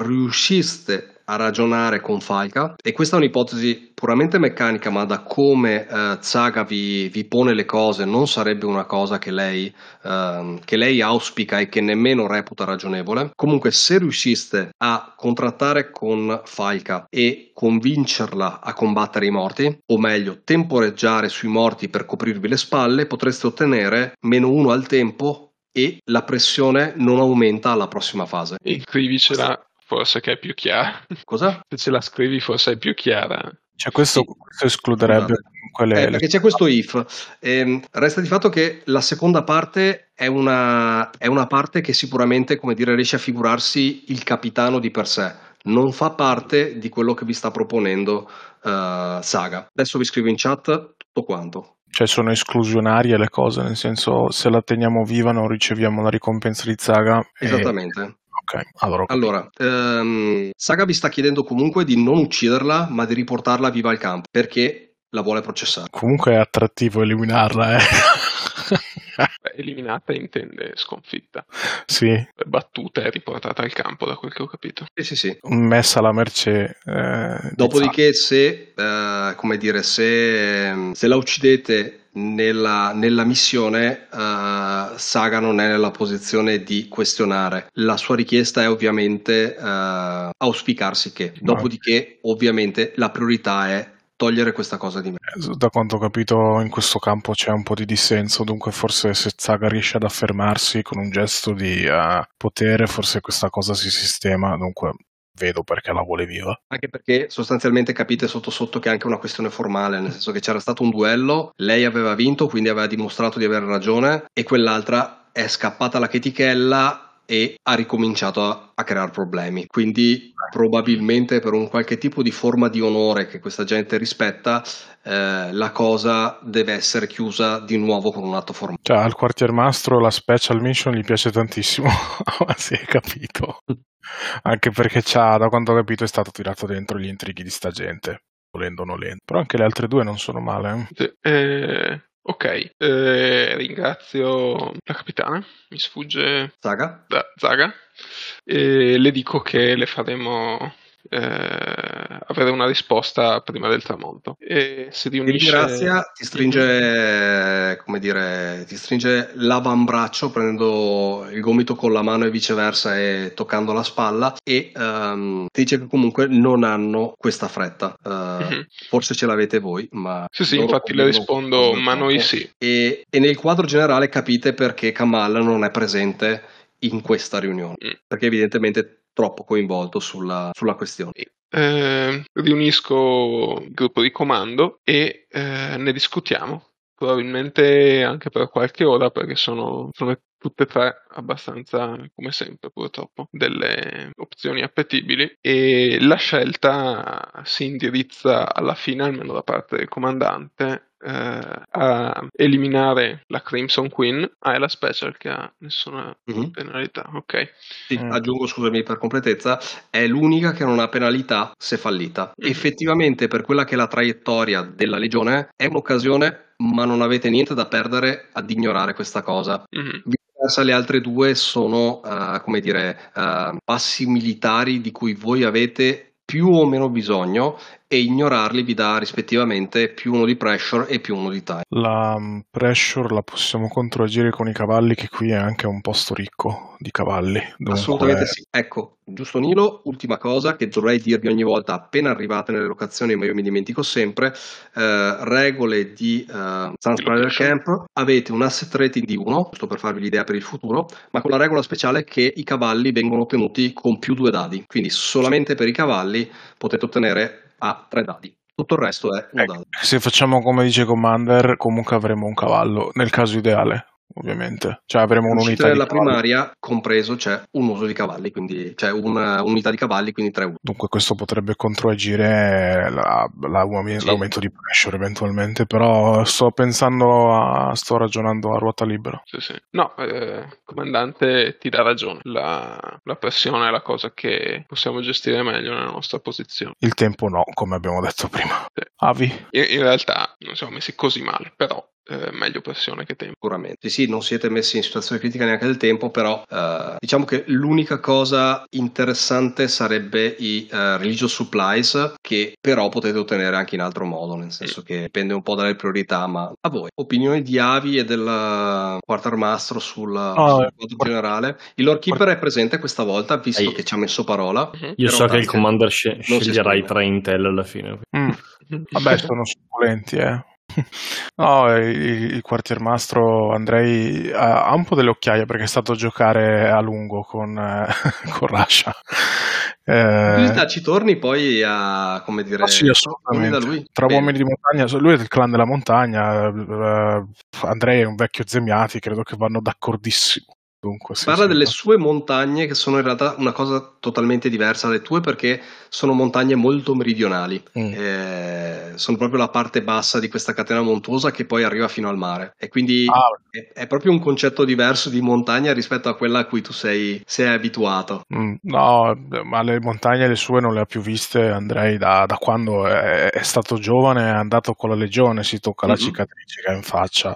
riusciste a ragionare con Falka, e questa è un'ipotesi puramente meccanica, ma da come uh, Saga vi, vi pone le cose non sarebbe una cosa che lei, uh, che lei auspica e che nemmeno reputa ragionevole. Comunque, se riusciste a contrattare con Falka e convincerla a combattere i morti, o meglio temporeggiare sui morti per coprirvi le spalle, potreste ottenere meno uno al tempo e la pressione non aumenta alla prossima fase. E scrivicela forse che è più chiara. Cosa? Se ce la scrivi forse è più chiara. Cioè questo, sì, questo escluderebbe quelle... Eh, perché c'è questo if. Eh, resta di fatto che la seconda parte è una, è una parte che sicuramente, come dire, riesce a figurarsi il capitano di per sé. Non fa parte di quello che vi sta proponendo uh, Saga. Adesso vi scrivo in chat tutto quanto. Cioè sono esclusionarie le cose, nel senso, se la teniamo viva non riceviamo la ricompensa di Saga. Esattamente. E... ok, allora. Allora, ehm, Saga vi sta chiedendo comunque di non ucciderla, ma di riportarla viva al campo, perché la vuole processare. Comunque è attrattivo eliminarla, eh. Eliminata intende sconfitta. Sì. Battuta e riportata al campo, da quel che ho capito. Sì, sì, sì. Messa alla merce. Eh, Dopodiché, se, eh, come dire, se, se la uccidete nella, nella missione, uh, Saga non è nella posizione di questionare. La sua richiesta è ovviamente uh, auspicarsi che, no. Dopodiché ovviamente la priorità è togliere questa cosa di me. Da quanto ho capito in questo campo c'è un po' di dissenso, dunque forse se Saga riesce ad affermarsi con un gesto di uh, potere, forse questa cosa si sistema, dunque vedo perché la vuole viva. Anche perché sostanzialmente capite sotto sotto che è anche una questione formale, nel senso che c'era stato un duello, lei aveva vinto, quindi aveva dimostrato di avere ragione, e quell'altra è scappata alla chetichella e ha ricominciato a, a creare problemi, quindi probabilmente per un qualche tipo di forma di onore che questa gente rispetta, eh, la cosa deve essere chiusa di nuovo con un atto formale. Cioè al quartiermastro la special mission gli piace tantissimo. Ma si è capito, anche perché c'ha, da quanto ho capito, è stato tirato dentro gli intrighi di sta gente, volendo o nolendo. Però anche le altre due non sono male, eh. Eh, ok, eh, ringrazio la capitana, mi sfugge Saga, da, Saga. Eh, le dico che le faremo eh, avere una risposta prima del tramonto, e si riunisce. Ringrazia, ti stringe, come dire, ti stringe l'avambraccio prendendo il gomito con la mano e viceversa e toccando la spalla, e um, ti dice che comunque non hanno questa fretta, uh, mm-hmm. forse ce l'avete voi, ma sì sì, infatti le rispondo ma noi sì. E, e nel quadro generale capite perché Kamal non è presente in questa riunione, mm. perché evidentemente troppo coinvolto sulla, sulla questione. Eh, riunisco il gruppo di comando e eh, ne discutiamo, probabilmente anche per qualche ora, perché sono, sono tutte e tre abbastanza, come sempre purtroppo, delle opzioni appetibili, e la scelta si indirizza alla fine, almeno da parte del comandante, Uh, a eliminare la Crimson Queen. Ah, è la special che ha nessuna mm-hmm. penalità, ok. Sì, mm. Aggiungo, scusami per completezza, è l'unica che non ha penalità se fallita. Mm. Effettivamente, per quella che è la traiettoria della legione, è un'occasione, ma non avete niente da perdere ad ignorare questa cosa. Mm-hmm. Le altre due sono, uh, come dire, uh, passi militari di cui voi avete più o meno bisogno, e ignorarli vi dà rispettivamente più uno di pressure e più uno di time. La pressure la possiamo controagire con i cavalli, che qui è anche un posto ricco di cavalli. Dunque... Assolutamente sì. Ecco, giusto Nilo, ultima cosa che dovrei dirvi ogni volta appena arrivate nelle locazioni, ma io mi dimentico sempre, eh, regole di eh, Sunstrider Camp: avete un asset rating di uno, giusto per farvi l'idea per il futuro, ma con la regola speciale che i cavalli vengono ottenuti con più due dadi, quindi solamente per i cavalli potete ottenere a tre dadi, tutto il resto è un ecco, dado. Se facciamo come dice Commander, comunque avremo un cavallo nel caso ideale, ovviamente, cioè avremo un'unità di cavalli. Nella primaria compreso c'è un uso di cavalli, quindi c'è una, un'unità di cavalli, quindi tre usi. Dunque questo potrebbe controagire la, la, la, sì. l'aumento di pressure eventualmente, però sto pensando a, sto ragionando a ruota libera. Sì, sì. No, eh, comandante ti dà ragione, la, la pressione è la cosa che possiamo gestire meglio nella nostra posizione. Il tempo no, come abbiamo detto prima. Sì. Avi? In, in realtà non siamo messi così male, però Eh, meglio pressione che tempo. Sicuramente sì, non siete messi in situazione critica neanche del tempo, però eh, diciamo che l'unica cosa interessante sarebbe i eh, religious supplies, che però potete ottenere anche in altro modo, nel senso mm. che dipende un po' dalle priorità, ma a voi. Opinione di Avi e del quartermastro sul, oh, sul quadro por- generale. Il Lord Keeper por- è presente questa volta, visto Ehi. che ci ha messo parola. Mm-hmm. Io so che il commander sc- sceglierà i tre intel alla fine. Mm. Vabbè, sono supponenti, eh. No, il, il quartiermastro Andrej ha, ha un po' delle occhiaie, perché è stato a giocare a lungo con, eh, con Rasha. Eh, ci torni poi a, come dire, ah, sì, assolutamente. Da lui. Tra Bene. uomini di montagna, lui è del clan della montagna. Eh, Andrej è un vecchio Zemiati, credo che vanno d'accordissimo. Dunque, sì, parla sì, delle sue montagne, che sono in realtà una cosa totalmente diversa dalle tue, perché sono montagne molto meridionali, mm. eh, sono proprio la parte bassa di questa catena montuosa che poi arriva fino al mare, e quindi ah. è, è proprio un concetto diverso di montagna rispetto a quella a cui tu sei, sei abituato. Mm. No, ma le montagne le sue non le ha più viste Andrej da, da quando è, è stato giovane, è andato con la legione, si tocca mm-hmm. la cicatrice che ha in faccia.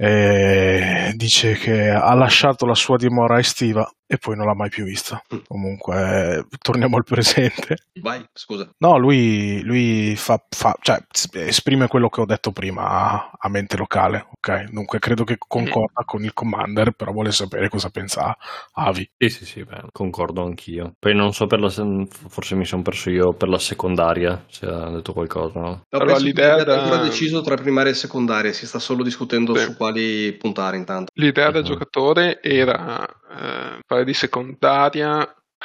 e dice che ha lasciato la sua dimora estiva e poi non l'ha mai più vista. Mm. Comunque torniamo al presente. Vai, scusa. No, lui, lui fa, fa, cioè, esprime quello che ho detto prima a, a mente locale, ok? Dunque credo che concorda mm. con il commander, però vuole sapere cosa pensa Avi. Sì, sì, sì, beh, concordo anch'io. Poi non so, per la, forse mi sono perso io per la secondaria, se ha detto qualcosa, no? No, però l'idea da... ancora deciso tra primaria e secondaria, si sta solo discutendo Beh. su quali puntare intanto. L'idea uh-huh. del giocatore era eh, fare di secondaria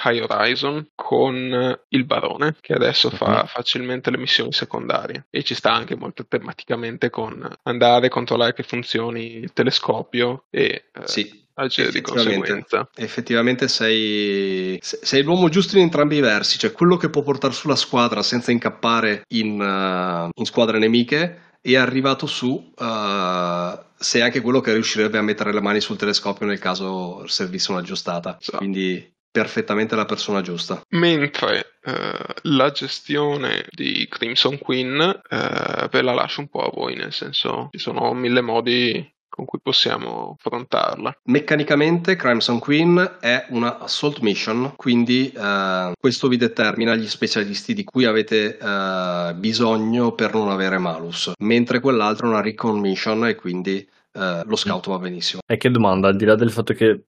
High Horizon con il barone, che adesso uh-huh. fa facilmente le missioni secondarie, e ci sta anche molto tematicamente con andare a controllare che funzioni il telescopio e eh, sì. Agire di conseguenza. Effettivamente sei, sei l'uomo giusto in entrambi i versi, cioè quello che può portare sulla squadra senza incappare in, uh, in squadre nemiche, è arrivato su uh, sei anche quello che riuscirebbe a mettere le mani sul telescopio nel caso servisse una giustata, so. Quindi perfettamente la persona giusta. Mentre uh, la gestione di Crimson Queen uh, ve la lascio un po' a voi, nel senso ci sono mille modi con cui possiamo affrontarla. Meccanicamente Crimson Queen è una assault mission, quindi uh, questo vi determina gli specialisti di cui avete uh, bisogno per non avere malus, mentre quell'altra è una recon mission e quindi uh, lo scout va benissimo. E che domanda, al di là del fatto che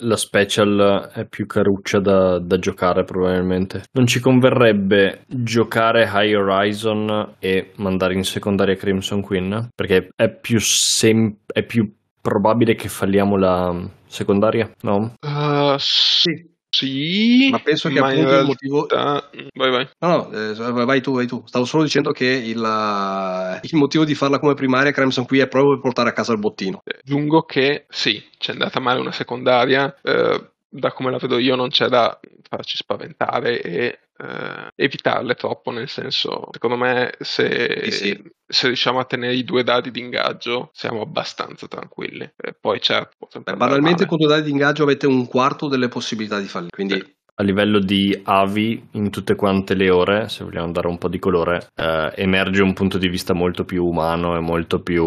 la special è più caruccia da, da giocare probabilmente, non ci converrebbe giocare High Horizon e mandare in secondaria Crimson Queen? Perché è più sem- è più probabile che falliamo la secondaria, no? Uh, sì. Sì, ma penso che ma appunto realtà... il motivo. Vai, vai. No, no, eh, vai tu, vai tu. Stavo solo dicendo che il, uh, il motivo di farla come primaria Crimson qui è proprio per portare a casa il bottino. Aggiungo che sì, c'è andata male una secondaria. Eh, da come la vedo io, non c'è da farci spaventare e eh, evitarle troppo. Nel senso, secondo me, se. Sì, sì. Se riusciamo a tenere i due dadi di ingaggio siamo abbastanza tranquilli, e poi certo banalmente con due dadi di ingaggio avete un quarto delle possibilità di fallire, quindi sì. A livello di Avi in tutte quante le ore, se vogliamo dare un po' di colore, eh, emerge un punto di vista molto più umano e molto più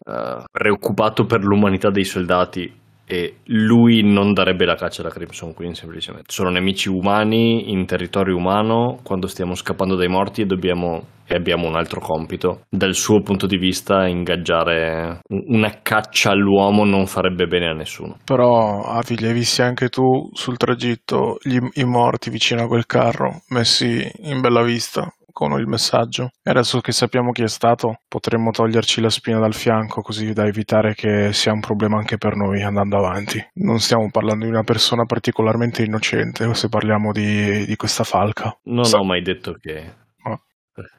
eh, preoccupato per l'umanità dei soldati, e lui non darebbe la caccia alla Crimson Queen semplicemente. Sono nemici umani in territorio umano quando stiamo scappando dai morti e dobbiamo e abbiamo un altro compito. Dal suo punto di vista ingaggiare una caccia all'uomo non farebbe bene a nessuno. Però Avi, li hai visti anche tu sul tragitto gli, i morti vicino a quel carro messi in bella vista con il messaggio, e adesso che sappiamo chi è stato potremmo toglierci la spina dal fianco, così da evitare che sia un problema anche per noi andando avanti. Non stiamo parlando di una persona particolarmente innocente se parliamo di, di questa falca. Non Sa- ho mai detto che no.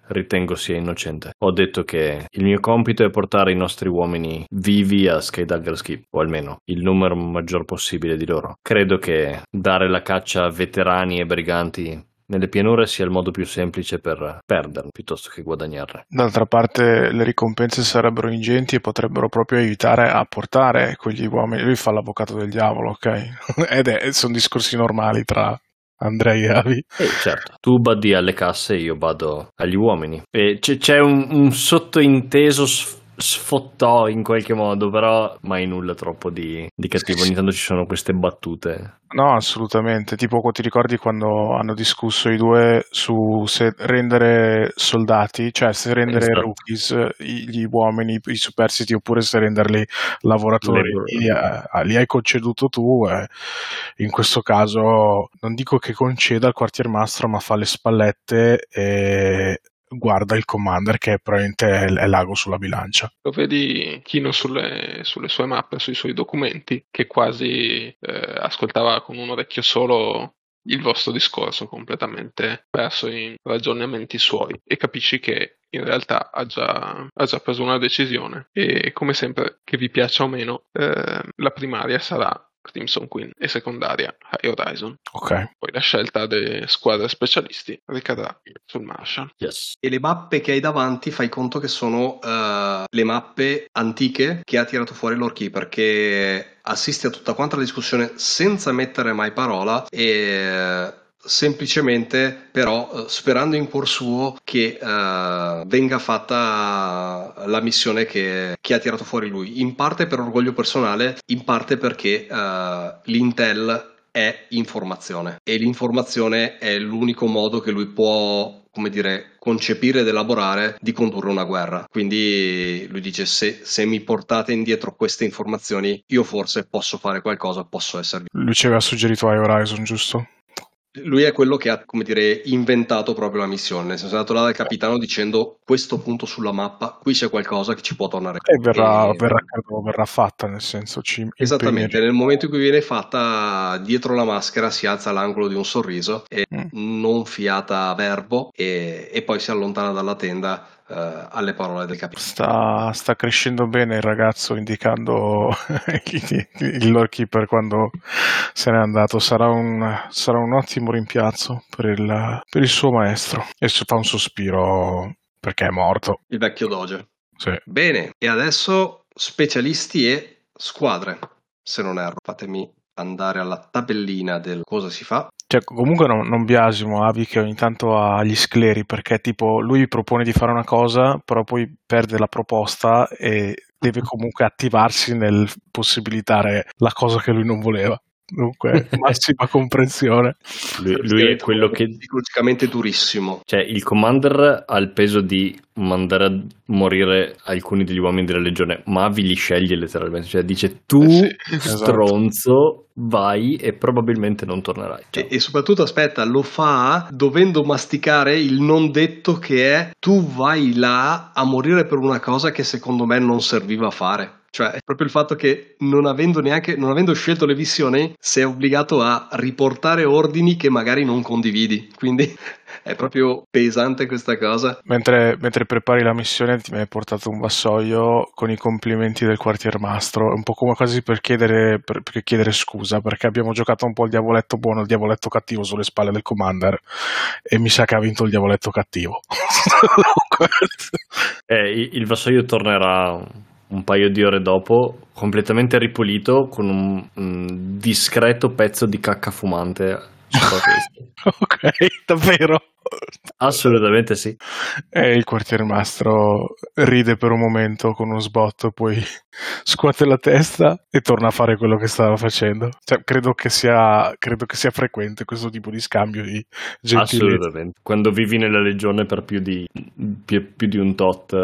Ritengo sia innocente. Ho detto che il mio compito è portare i nostri uomini vivi a Sky Dagger Skip, o almeno il numero maggior possibile di loro. Credo che dare la caccia a veterani e briganti nelle pianure sia il modo più semplice per perderne piuttosto che guadagnarne. D'altra parte le ricompense sarebbero ingenti e potrebbero proprio aiutare a portare quegli uomini. Lui fa l'avvocato del diavolo, ok? Ed è, sono discorsi normali tra Andrej e Avi. Eh, certo, tu badi alle casse e io bado agli uomini. E c- c'è un, un sottointeso sf- sfottò in qualche modo, però mai nulla troppo di, di cattivo. Ogni tanto ci sono queste battute. No, assolutamente. Tipo, ti ricordi quando hanno discusso i due su se rendere soldati, cioè se rendere esatto. rookies gli uomini, i superstiti, oppure se renderli lavoratori. Li, li hai conceduto tu, eh. In questo caso non dico che conceda al quartiermastro, ma fa le spallette e guarda il commander, che è probabilmente è l'ago sulla bilancia. Lo vedi Chino sulle, sulle sue mappe, sui suoi documenti, che quasi eh, ascoltava con un orecchio solo il vostro discorso, completamente perso in ragionamenti suoi, e capisci che in realtà ha già, ha già preso una decisione, e come sempre, che vi piaccia o meno, eh, la primaria sarà Crimson Queen e secondaria High Horizon. Ok. Poi la scelta delle squadre specialisti ricadrà sul Marshall. Yes. E le mappe che hai davanti, fai conto che sono uh, le mappe antiche che ha tirato fuori Lord Keeper, che assiste a tutta quanta la discussione senza mettere mai parola e semplicemente però sperando in cuor suo che uh, venga fatta la missione che, che ha tirato fuori lui, in parte per orgoglio personale, in parte perché uh, l'intel è informazione e l'informazione è l'unico modo che lui può, come dire, concepire ed elaborare di condurre una guerra. Quindi lui dice: se, se mi portate indietro queste informazioni io forse posso fare qualcosa, posso esservi. Lui ci aveva suggerito High Horizon, giusto? Lui è quello che ha, come dire, inventato proprio la missione, nel senso è andato là dal capitano dicendo: questo punto sulla mappa, qui c'è qualcosa che ci può tornare. E verrà, e... verrà, verrà fatta, nel senso ci esattamente, nel momento in cui viene fatta, dietro la maschera si alza l'angolo di un sorriso e mm. non fiata verbo e, e poi si allontana dalla tenda Uh, alle parole del capitano. Sta, sta crescendo bene il ragazzo, indicando il Lord Keeper quando se n'è andato. Sarà un, sarà un ottimo rimpiazzo per il, per il suo maestro. E fa un sospiro perché è morto. Il vecchio doge. Sì. Bene, e adesso specialisti e squadre. Se non erro, fatemi andare alla tabellina del cosa si fa. Cioè, comunque non, non biasimo Avi che ogni tanto ha gli scleri, perché tipo lui propone di fare una cosa però poi perde la proposta e deve comunque attivarsi nel possibilitare la cosa che lui non voleva. Dunque, massima comprensione. Lui, lui è quello che è psicologicamente durissimo. Cioè, il commander ha il peso di mandare a morire alcuni degli uomini della legione, ma Avi li sceglie letteralmente. Cioè, dice: tu eh sì, stronzo, esatto, vai e probabilmente non tornerai. E, e soprattutto, aspetta, lo fa dovendo masticare il non detto che è: tu vai là a morire per una cosa che secondo me non serviva a fare. Cioè, è proprio il fatto che non avendo neanche non avendo scelto le missioni sei obbligato a riportare ordini che magari non condividi, quindi è proprio pesante questa cosa. Mentre, mentre prepari la missione ti mi hai portato un vassoio con i complimenti del quartiermastro, un po' come quasi per chiedere, per, per chiedere scusa, perché abbiamo giocato un po' il diavoletto buono e il diavoletto cattivo sulle spalle del commander e mi sa che ha vinto il diavoletto cattivo. eh, il vassoio tornerà un paio di ore dopo, completamente ripulito, con un, un discreto pezzo di cacca fumante sulla testa. Ok, davvero? Assolutamente sì. E il quartiermastro ride per un momento con uno sbotto, poi scuote la testa e torna a fare quello che stava facendo. Cioè, credo che sia credo che sia frequente questo tipo di scambio di gentilezza. Assolutamente. Quando vivi nella legione per più di più, più di un tot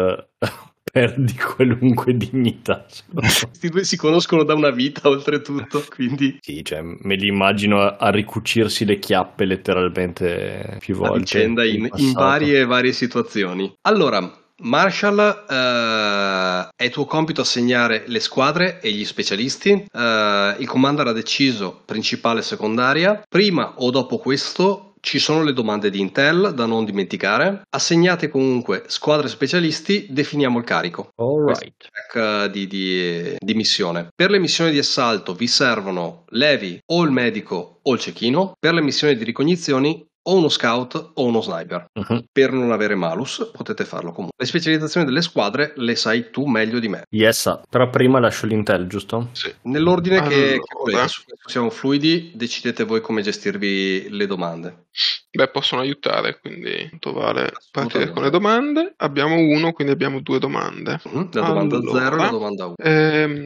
perdi qualunque dignità. Questi due si conoscono da una vita, oltretutto, quindi... Sì, cioè, me li immagino a, a ricucirsi le chiappe letteralmente più volte. La vicenda in, in varie, varie situazioni. Allora, Marshall, eh, è tuo compito assegnare le squadre e gli specialisti. Eh, il commander ha deciso principale e secondaria. Prima o dopo questo... Ci sono le domande di intel da non dimenticare. Assegnate comunque squadre specialisti, definiamo il carico. All right. Di, di, di missione. Per le missioni di assalto vi servono Levi o il medico o il cecchino. Per le missioni di ricognizioni o uno scout o uno sniper. Uh-huh. Per non avere malus potete farlo comunque. Le specializzazioni delle squadre le sai tu meglio di me. Yes, però prima lascio l'intel, giusto? Sì. Nell'ordine allora, che, che volete, su questo siamo fluidi, decidete voi come gestirvi le domande. Beh, possono aiutare, quindi tutto vale partire con le domande. Abbiamo uno, quindi abbiamo due domande. Uh-huh. La domanda allora, zero e la domanda uno. Ehm...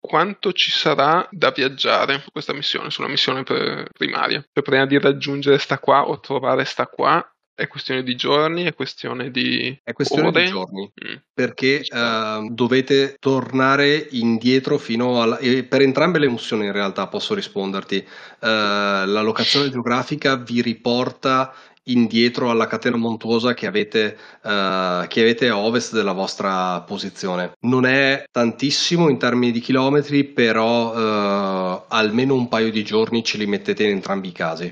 Quanto ci sarà da viaggiare su questa missione, sulla missione primaria? Per prima di raggiungere sta qua o trovare sta qua, è questione di giorni, è questione di È questione ore. di giorni, mm. perché uh, dovete tornare indietro fino alla... E per entrambe le missioni in realtà posso risponderti. Uh, la locazione geografica vi riporta indietro alla catena montuosa che avete, uh, che avete a ovest della vostra posizione. Non è tantissimo in termini di chilometri, però uh, almeno un paio di giorni ce li mettete in entrambi i casi.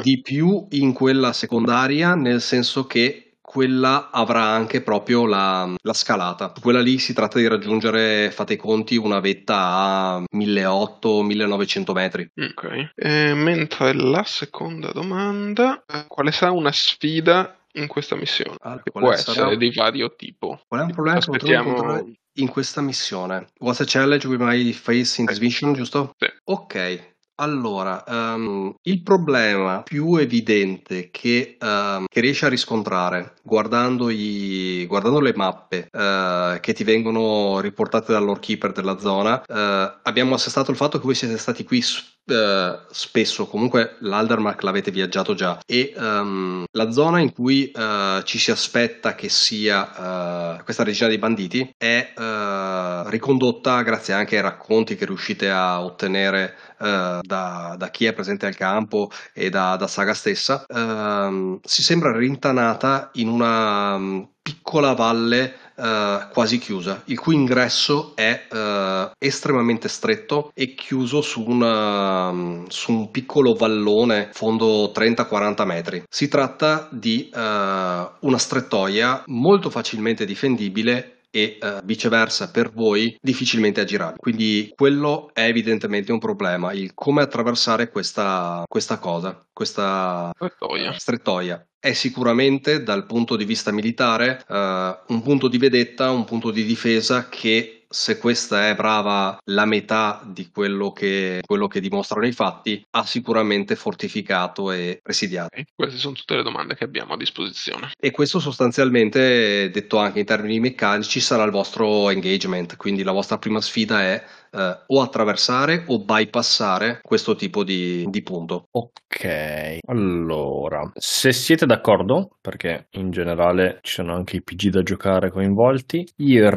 Di più in quella secondaria, nel senso che quella avrà anche proprio la, la scalata. Quella lì si tratta di raggiungere, fate i conti, una vetta a milleottocento-millenovecento metri. Ok. E mentre la seconda domanda, quale sarà una sfida in questa missione? Allora, può sarà... essere di vario tipo. Qual è un problema? Aspettiamo... In questa missione, what's a challenge we might face in this mission, giusto? Sì. Ok. Allora, um, il problema più evidente che, um, che riesci a riscontrare guardando, i, guardando le mappe uh, che ti vengono riportate dal Lord Keeper della zona, uh, abbiamo assestato il fatto che voi siete stati qui Uh, spesso, comunque l'Aldermark l'avete viaggiato già, e um, la zona in cui uh, ci si aspetta che sia uh, questa regina dei banditi è uh, ricondotta grazie anche ai racconti che riuscite a ottenere uh, da, da chi è presente al campo e da, da Saga stessa. Uh, si sembra rintanata in una um, piccola valle Uh, quasi chiusa, il cui ingresso è uh, estremamente stretto e chiuso su, una, um, su un piccolo vallone fondo trenta quaranta metri. Si tratta di uh, una strettoia molto facilmente difendibile e uh, viceversa per voi difficilmente aggirabile, quindi quello è evidentemente un problema, il come attraversare questa, questa cosa, questa strettoia. strettoia. È sicuramente dal punto di vista militare uh, un punto di vedetta, un punto di difesa che, se questa è brava la metà di quello che, quello che dimostrano i fatti, ha sicuramente fortificato e presidiato. Okay. Queste sono tutte le domande che abbiamo a disposizione. E questo sostanzialmente, detto anche in termini meccanici, sarà il vostro engagement, quindi la vostra prima sfida è eh, o attraversare o bypassare questo tipo di, di punto. Ok, allora, se siete d'accordo, perché in generale ci sono anche i P G da giocare coinvolti, io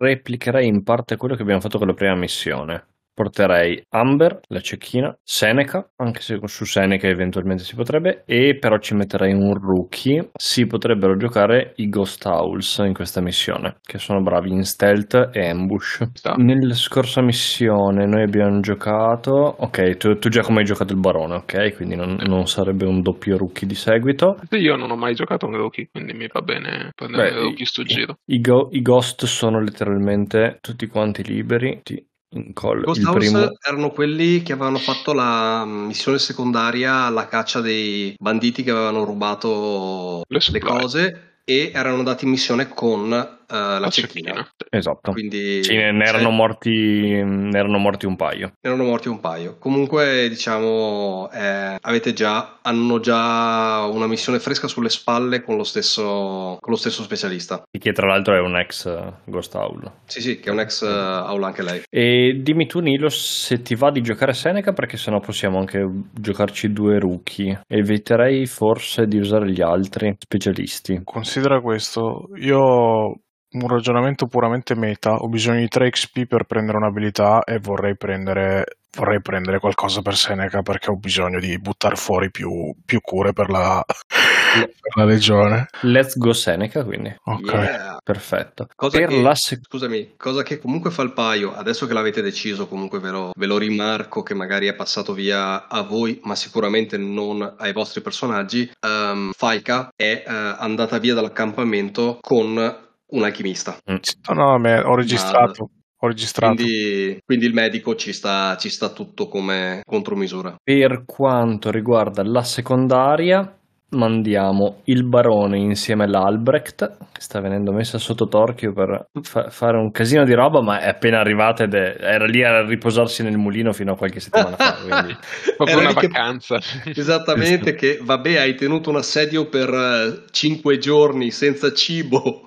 replicherei in parte quello che abbiamo fatto con la prima missione. Porterei Amber, la cecchina, Seneca, anche se su Seneca eventualmente si potrebbe, e però ci metterei un rookie. Si potrebbero giocare i Ghost Owls in questa missione, che sono bravi in stealth e ambush. Sì. Nella scorsa missione noi abbiamo giocato... Ok, tu, tu già come hai giocato il barone, ok? Quindi non, non sarebbe un doppio rookie di seguito. Io non ho mai giocato un rookie, quindi mi va bene prendere Beh, rookie sto giro. I, go, I Ghost sono letteralmente tutti quanti liberi. Ti... In call, Ghost House primo... erano quelli che avevano fatto la missione secondaria alla caccia dei banditi che avevano rubato le, le cose e erano andati in missione con... Uh, la, la cecchina. cecchina esatto, quindi sì, ne erano morti ne erano morti un paio ne erano morti un paio comunque, diciamo, eh, avete già hanno già una missione fresca sulle spalle con lo stesso con lo stesso specialista, che tra l'altro è un ex Ghost Owl. Sì sì che è un ex Owl anche lei. E dimmi tu, Nilo, se ti va di giocare Seneca, perché sennò possiamo anche giocarci due rookie. Eviterei forse di usare gli altri specialisti. Considera questo, io un ragionamento puramente meta, ho bisogno di tre X P per prendere un'abilità e vorrei prendere vorrei prendere qualcosa per Seneca, perché ho bisogno di buttare fuori più, più cure per la, per la legione. Let's go Seneca, quindi. Ok, yeah. Perfetto. Cosa per che, la sec- scusami, cosa che comunque fa il paio, adesso che l'avete deciso, comunque ve lo, ve lo rimarco, che magari è passato via a voi, ma sicuramente non ai vostri personaggi. um, Falka è uh, andata via dall'accampamento con un alchimista. No, no, me, ho registrato. Maad. Ho registrato. Quindi, quindi il medico ci sta, ci sta tutto come contromisura. Per quanto riguarda la secondaria, mandiamo il barone insieme all'Albrecht, che sta venendo messa sotto torchio per fa- fare un casino di roba, ma è appena arrivata ed è, era lì a riposarsi nel mulino fino a qualche settimana fa, quindi proprio una vacanza, che... esattamente che vabbè, hai tenuto un assedio per uh, cinque giorni senza cibo.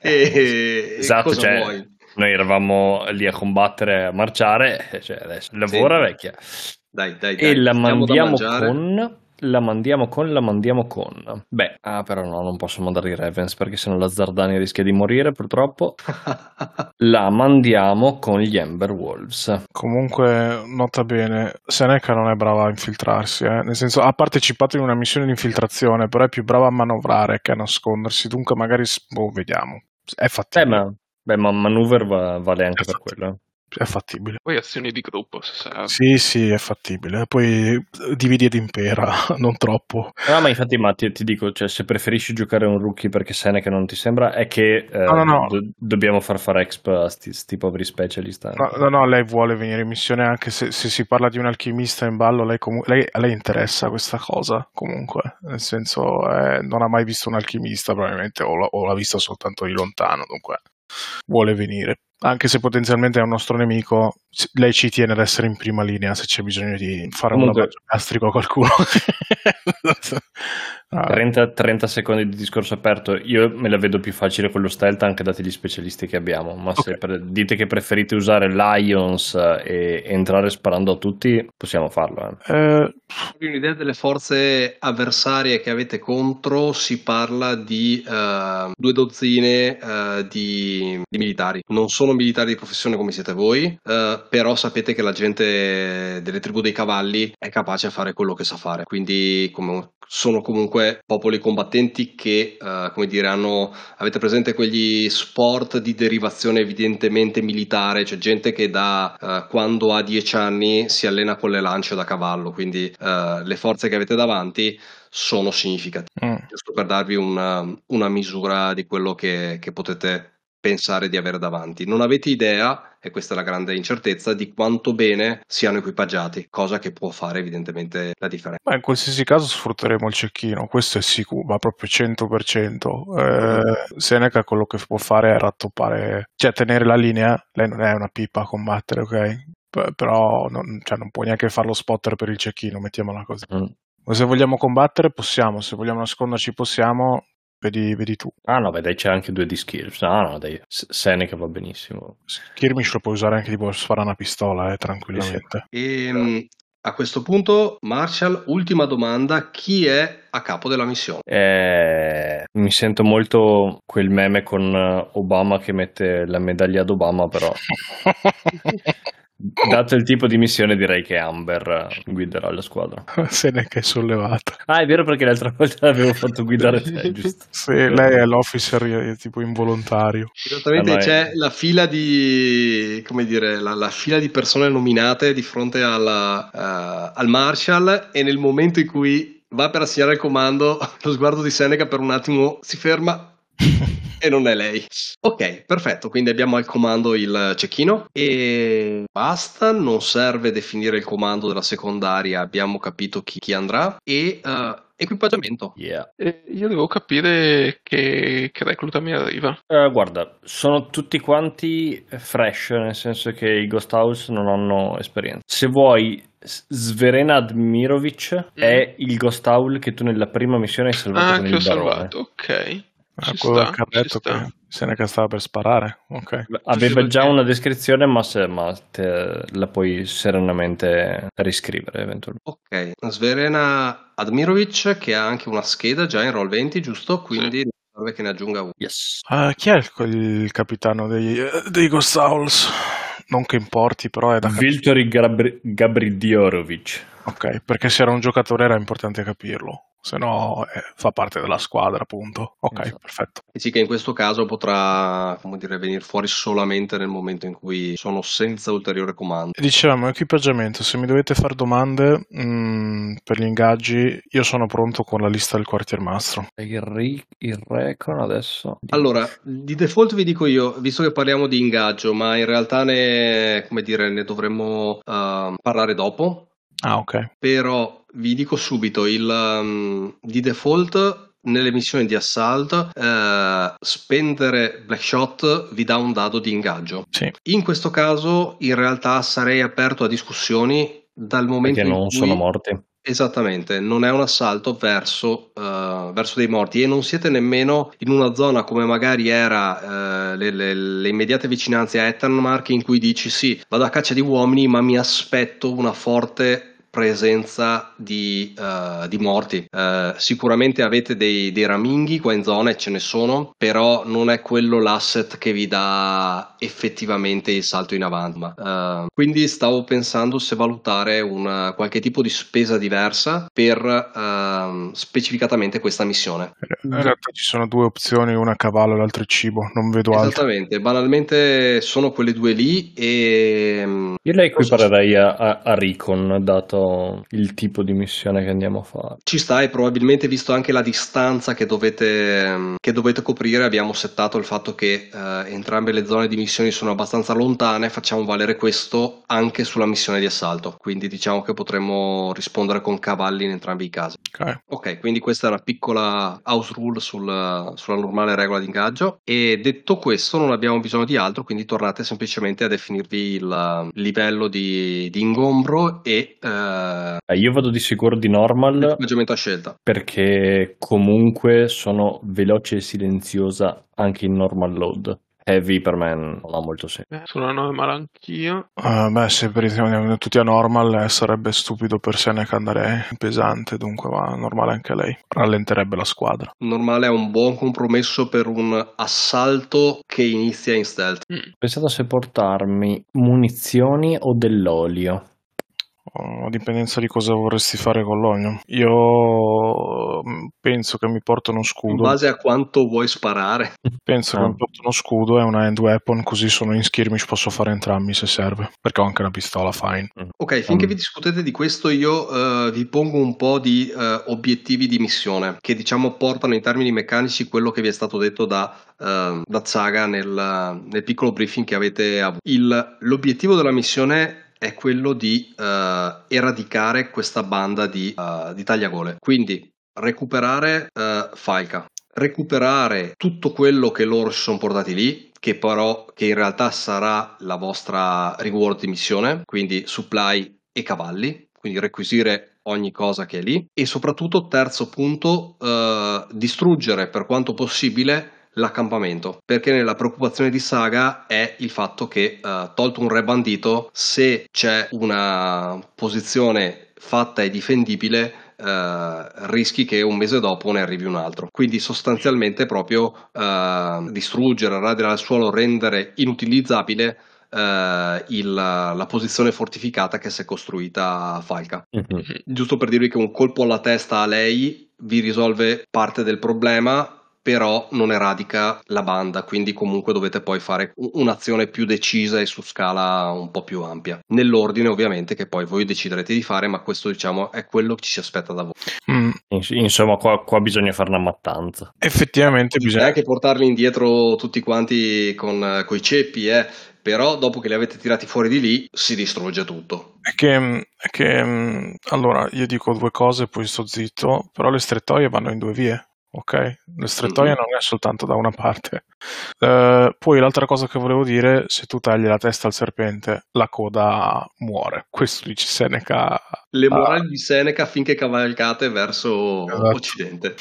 E, esatto, e cosa cioè, vuoi? Noi eravamo lì a combattere, a marciare, cioè adesso lavora, sì. Vecchia, dai, dai, dai. E la mandiamo con la mandiamo con la mandiamo con beh ah però no, non posso mandare i Ravens perché sennò la Zardania rischia di morire, purtroppo. La mandiamo con gli Ember Wolves. Comunque nota bene, Seneca non è brava a infiltrarsi, eh? Nel senso, ha partecipato in una missione di infiltrazione, però è più brava a manovrare che a nascondersi, dunque magari boh, vediamo, è fattibile. Eh, ma, beh ma maneuver va, vale anche è per quello, è fattibile. Poi azioni di gruppo, se serve. Sì, sì, è fattibile. Poi dividi ed impera, non troppo. No, ma infatti, ma ti, ti dico, cioè, se preferisci giocare un rookie perché Seneca non ti sembra, è che eh, no, no, no. Do- dobbiamo far fare exp a sti, sti poveri specialist. No, no, no, lei vuole venire in missione anche se, se si parla di un alchimista in ballo, lei, comu- lei, lei interessa questa cosa, comunque. Nel senso, eh, non ha mai visto un alchimista, probabilmente, o l'ha, o l'ha visto soltanto di lontano, dunque vuole venire. anche se potenzialmente è un nostro nemico, lei ci tiene ad essere in prima linea se c'è bisogno di fare un lavaggio gastrico a qualcuno. Ah. trenta, trenta secondi di discorso aperto. Io me la vedo più facile con lo stealth, anche dati gli specialisti che abbiamo, ma okay. Se pre- dite che preferite usare Lions e entrare sparando a tutti, possiamo farlo. eh. Eh, un'idea delle forze avversarie che avete contro, si parla di uh, due dozzine uh, di, di militari. Non sono militari di professione come siete voi, uh, però sapete che la gente delle tribù dei cavalli è capace a fare quello che sa fare, quindi come, sono comunque popoli combattenti che uh, come dire hanno, avete presente quegli sport di derivazione evidentemente militare, c'è gente che da uh, quando ha dieci anni si allena con le lance da cavallo, quindi uh, le forze che avete davanti sono significative, mm. giusto per darvi una, una misura di quello che, che potete pensare di avere davanti. Non avete idea, e questa è la grande incertezza, di quanto bene siano equipaggiati, cosa che può fare evidentemente la differenza. Ma in qualsiasi caso sfrutteremo il cecchino, questo è sicuro, ma proprio cento per cento. Eh, Seneca quello che può fare è rattoppare, cioè tenere la linea. Lei non è una pipa a combattere, ok? P- però non, cioè, non può neanche farlo spotter per il cecchino, mettiamola così. Mm. Se vogliamo combattere possiamo, se vogliamo nasconderci possiamo. Vedi, vedi tu. Ah no, beh, dai, c'è anche due di skirmish. Ah no, dai, Seneca va benissimo. Skirmish lo puoi usare anche tipo sparare una pistola, eh, tranquillamente. E a questo punto, Marshall, ultima domanda: chi è a capo della missione? Eh, mi sento molto quel meme con Obama che mette la medaglia ad Obama, però. Dato il tipo di missione, direi che Amber guiderà la squadra. Se ne è sollevata. Ah, è vero, perché l'altra volta l'avevo fatto guidare te, giusto? Sì, lei è l'officer tipo involontario. Esattamente, allora, c'è la fila di, come dire, la, la fila di persone nominate di fronte alla, uh, al Marshall, e nel momento in cui va per assegnare il comando, lo sguardo di Seneca per un attimo si ferma. E non è lei. Ok, perfetto, quindi abbiamo al comando il cecchino e basta, non serve definire il comando della secondaria, abbiamo capito chi, chi andrà e uh, equipaggiamento. Yeah. Eh, io devo capire che, che recluta mi arriva. Eh, guarda, sono tutti quanti fresh, nel senso che i Ghost Owls non hanno esperienza. Se vuoi, Sverena Admirovic mm. è il Ghost Owl che tu nella prima missione hai salvato ah, con il barone. Ah, che ho salvato, ok. Era quello sta, che ha detto che Seneca stava per sparare, okay. Aveva già una descrizione, ma, se, ma te la puoi serenamente riscrivere eventualmente. Ok, Sverena Admirovic, che ha anche una scheda già in roll venti, giusto? Quindi sì, serve che ne aggiunga uno. Yes. Uh, chi è il, il capitano dei, dei Ghost Owls? Non che importi, però è da Viltori Gabri- Gabridiorovic. Ok, perché se era un giocatore era importante capirlo, se no eh, fa parte della squadra, appunto. Ok, esatto. Perfetto. E sì, che in questo caso potrà, come dire, venire fuori solamente nel momento in cui sono senza ulteriore comando. Dicevamo, equipaggiamento, se mi dovete fare domande mh, per gli ingaggi, io sono pronto con la lista del quartiermastro. Il, ri- il recon adesso? Allora, di default vi dico io, visto che parliamo di ingaggio, ma in realtà ne, come dire, ne dovremmo uh, parlare dopo. Ah, ok. Però vi dico subito, il um, di default nelle missioni di assalto eh, spendere Black Shot vi dà un dado di ingaggio. Sì. In questo caso in realtà sarei aperto a discussioni dal momento perché in non cui sono morti. Esattamente, non è un assalto verso, uh, verso dei morti, e non siete nemmeno in una zona come magari era uh, le, le, le immediate vicinanze a Ettenmark, in cui dici sì, vado a caccia di uomini ma mi aspetto una forte presenza di, uh, di morti. Uh, sicuramente avete dei, dei raminghi qua in zona e ce ne sono, però non è quello l'asset che vi dà effettivamente il salto in avanti. Ma, uh, quindi stavo pensando se valutare una, qualche tipo di spesa diversa per uh, specificatamente questa missione. In realtà ci sono due opzioni, una a cavallo e l'altra è cibo, non vedo altro. Esattamente, banalmente sono quelle due lì e... Io la equiparerei a, a, a Recon, dato il tipo di missione che andiamo a fare. Ci sta, e probabilmente visto anche la distanza che dovete che dovete coprire, abbiamo settato il fatto che eh, entrambe le zone di missioni sono abbastanza lontane, facciamo valere questo anche sulla missione di assalto, quindi diciamo che potremmo rispondere con cavalli in entrambi i casi. Okay. giocare. Ok, quindi questa è una piccola house rule sul, sulla normale regola di ingaggio, e detto questo non abbiamo bisogno di altro, quindi tornate semplicemente a definirvi il livello di, di ingombro e eh... Eh, io vado di sicuro di normal, equipaggiamento a scelta, perché comunque sono veloce e silenziosa anche in normal load. Heavy per me non ha molto senso. Sono normal anch'io. Uh, beh, se per tutti a normal eh, sarebbe stupido per Seneca andare pesante, dunque va normale anche lei. Rallenterebbe la squadra. Normale è un buon compromesso per un assalto che inizia in stealth. Mm. Pensate se portarmi munizioni o dell'olio. A dipendenza di cosa vorresti fare con l'olio. Io penso che mi porto uno scudo. In base a quanto vuoi sparare. Penso ah. che mi porto uno scudo e una hand weapon, così sono in skirmish, posso fare entrambi se serve, perché ho anche una pistola, fine. Ok, finché um. vi discutete di questo io uh, vi pongo un po' di uh, obiettivi di missione, che diciamo portano in termini meccanici quello che vi è stato detto da, uh, da Saga nel, nel piccolo briefing che avete avuto. Il, l'obiettivo della missione è quello di uh, eradicare questa banda di, uh, di tagliagole, quindi recuperare uh, Falka, recuperare tutto quello che loro si sono portati lì, che però che in realtà sarà la vostra reward di missione, quindi supply e cavalli, quindi requisire ogni cosa che è lì, e soprattutto terzo punto uh, distruggere per quanto possibile l'accampamento, perché nella preoccupazione di Saga è il fatto che uh, tolto un re bandito, se c'è una posizione fatta e difendibile uh, rischi che un mese dopo ne arrivi un altro, quindi sostanzialmente proprio uh, distruggere, radere al suolo, rendere inutilizzabile Uh, il, la posizione fortificata che si è costruita Falka. Mm-hmm. Giusto per dirvi che un colpo alla testa a lei vi risolve parte del problema, però non eradica la banda, quindi comunque dovete poi fare un'azione più decisa e su scala un po' più ampia, nell'ordine ovviamente che poi voi deciderete di fare, ma questo diciamo è quello che ci si aspetta da voi. Mm. Insomma qua, qua bisogna fare una mattanza. Effettivamente bisogna anche portarli indietro tutti quanti con coi ceppi, eh. Però dopo che li avete tirati fuori di lì si distrugge tutto. È che, è che allora io dico due cose poi sto zitto, però le strettoie vanno in due vie. Ok, le strettoie non è soltanto da una parte. Uh, poi l'altra cosa che volevo dire, se tu tagli la testa al serpente, la coda muore. Questo dice Seneca. Le morali ah. di Seneca finché cavalcate verso esatto. Occidente.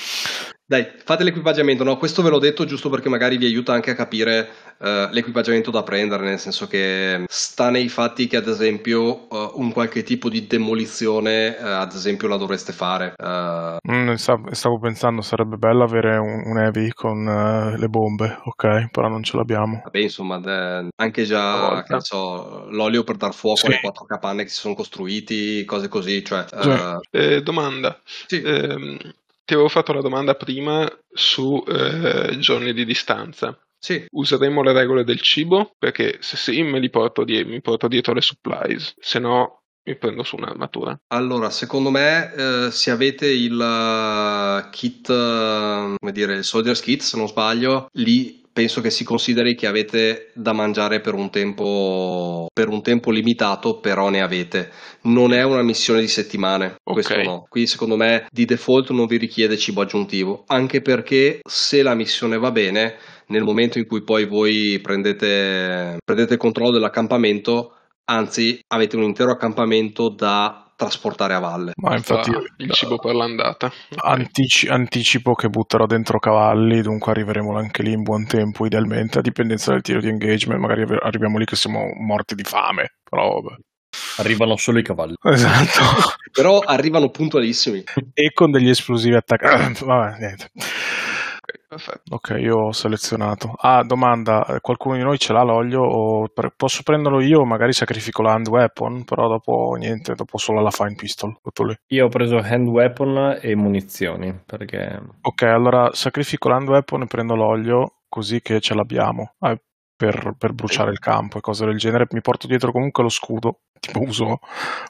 Dai, fate l'equipaggiamento, no? Questo ve l'ho detto giusto perché magari vi aiuta anche a capire uh, l'equipaggiamento da prendere, nel senso che sta nei fatti che ad esempio uh, un qualche tipo di demolizione uh, ad esempio la dovreste fare. Uh... Mm, stavo pensando, sarebbe bello avere un, un heavy con uh, le bombe, ok? Però non ce l'abbiamo. Vabbè, insomma, de- anche già che so, l'olio per dar fuoco sì. alle quattro capanne che si sono costruiti, cose così, cioè... Sì. Uh... Eh, domanda. Sì. Eh, Ti avevo fatto una domanda prima su eh, giorni di distanza. Sì. Useremo le regole del cibo? Perché se sì me li porto, die- mi porto dietro le supplies, se no mi prendo su un'armatura. Allora, secondo me, eh, se avete il uh, kit, uh, come dire, il soldier's kit, se non sbaglio, lì penso che si consideri che avete da mangiare per un tempo per un tempo limitato, però ne avete. Non è una missione di settimane, okay. Questo no. Quindi secondo me di default non vi richiede cibo aggiuntivo, anche perché se la missione va bene, nel momento in cui poi voi prendete prendete controllo dell'accampamento, anzi avete un intero accampamento da trasportare a valle. Ma infatti io, il cibo per l'andata antici- anticipo che butterò dentro cavalli, dunque arriveremo anche lì in buon tempo idealmente, a dipendenza del tiro di engagement magari arriviamo lì che siamo morti di fame, però vabbè. Arrivano solo i cavalli. Esatto. Però arrivano puntualissimi e con degli esplosivi attaccati. Vabbè, niente. Perfetto. Ok, io ho selezionato. Ah, domanda, qualcuno di noi ce l'ha l'olio? O pre- posso prenderlo io? Magari sacrifico la hand weapon, però dopo niente, dopo solo la fine pistol. Lì. Io ho preso hand weapon e munizioni, perché... Ok, allora sacrifico la hand weapon e prendo l'olio, così che ce l'abbiamo. Eh, per, per bruciare il campo e cose del genere. Mi porto dietro comunque lo scudo, tipo uso,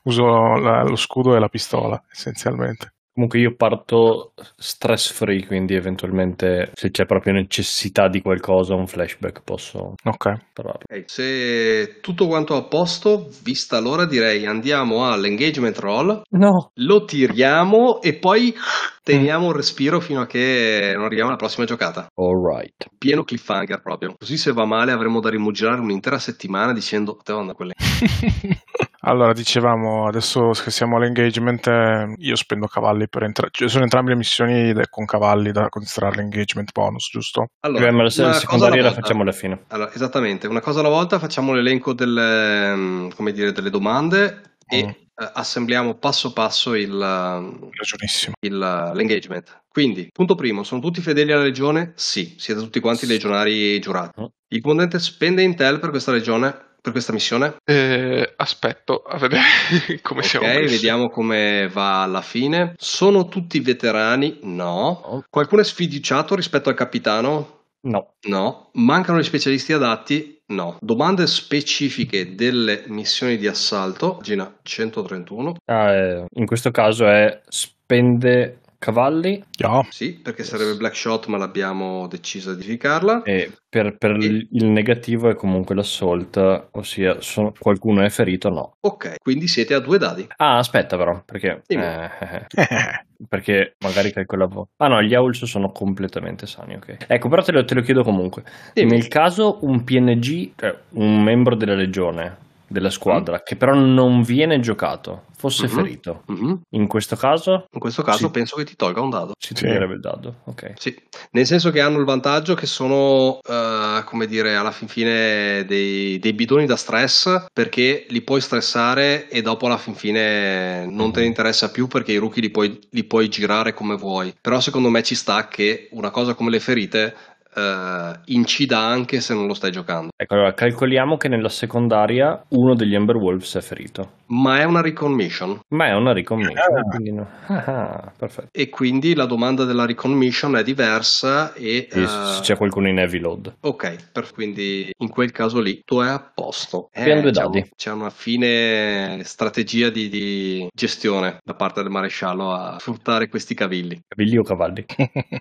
uso la, lo scudo e la pistola, essenzialmente. Comunque io parto stress free, quindi eventualmente se c'è proprio necessità di qualcosa, un flashback posso okay. parlarlo. Okay. Se tutto quanto a posto, vista l'ora direi andiamo all'engagement roll, no. lo tiriamo e poi teniamo un respiro fino a che non arriviamo alla prossima giocata. Alright. Pieno cliffhanger proprio. Così se va male avremo da rimuginare un'intera settimana dicendo te vanno da quelle... Allora, dicevamo, adesso che siamo all'engagement, eh, io spendo cavalli per entrare. Cioè, sono entrambe le missioni de- con cavalli da considerare l'engagement bonus, giusto? Allora, la secondaria la facciamo alla fine. Allora, esattamente, una cosa alla volta, facciamo l'elenco delle, come dire, delle domande mm. e eh, assembliamo passo passo il, il, l'engagement. Quindi, punto primo, sono tutti fedeli alla legione? Sì, siete tutti quanti legionari giurati. Mm. Il comandante spende intel per questa legione? Per questa missione? Eh, aspetto a vedere come okay, siamo messi. Ok, vediamo come va alla fine. Sono tutti veterani? No. Qualcuno è sfiduciato rispetto al capitano? No. No. Mancano gli specialisti adatti? No. Domande specifiche delle missioni di assalto? Pagina centotrentuno. Ah, eh, in questo caso è spende... cavalli? No. Sì, perché yes. sarebbe Black Shot, ma l'abbiamo deciso di edificarla. E per, per e... il negativo è comunque l'assault, ossia sono, qualcuno è ferito, no. Ok, quindi siete a due dadi. Ah, aspetta però, perché... Eh, perché magari calcolavo... Ah no, gli Owls sono completamente sani, ok. Ecco, però te lo, te lo chiedo comunque. Dimmi. Nel caso un P N G, cioè un membro della legione... della squadra, mm. che però non viene giocato, fosse mm-hmm. ferito. Mm-hmm. In questo caso? In questo caso sì. penso che ti tolga un dado. Si sì. toglierebbe il dado, ok. Sì, nel senso che hanno il vantaggio che sono, uh, come dire, alla fin fine dei, dei bidoni da stress, perché li puoi stressare e dopo alla fin fine non mm. te ne interessa più perché i rookie li puoi, li puoi girare come vuoi. Però secondo me ci sta che una cosa come le ferite... Uh, incida anche se non lo stai giocando. Ecco, allora calcoliamo che nella secondaria uno degli Ember Wolves è ferito. Ma è una recon mission. Ma è una recon mission. Ah. Quindi no. ah, perfetto. E quindi la domanda della recon mission è diversa e, e uh... se c'è qualcuno in heavy load. Ok, per... quindi in quel caso lì tu è a posto. Eh, due dadi. C'è, c'è una fine strategia di, di gestione da parte del maresciallo a sfruttare questi cavilli. Cavilli o cavalli?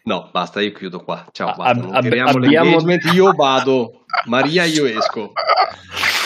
No, basta, io chiudo qua. Ciao, ah, basta. Ab- Ab- abbiamo... Io vado, Maria, io esco.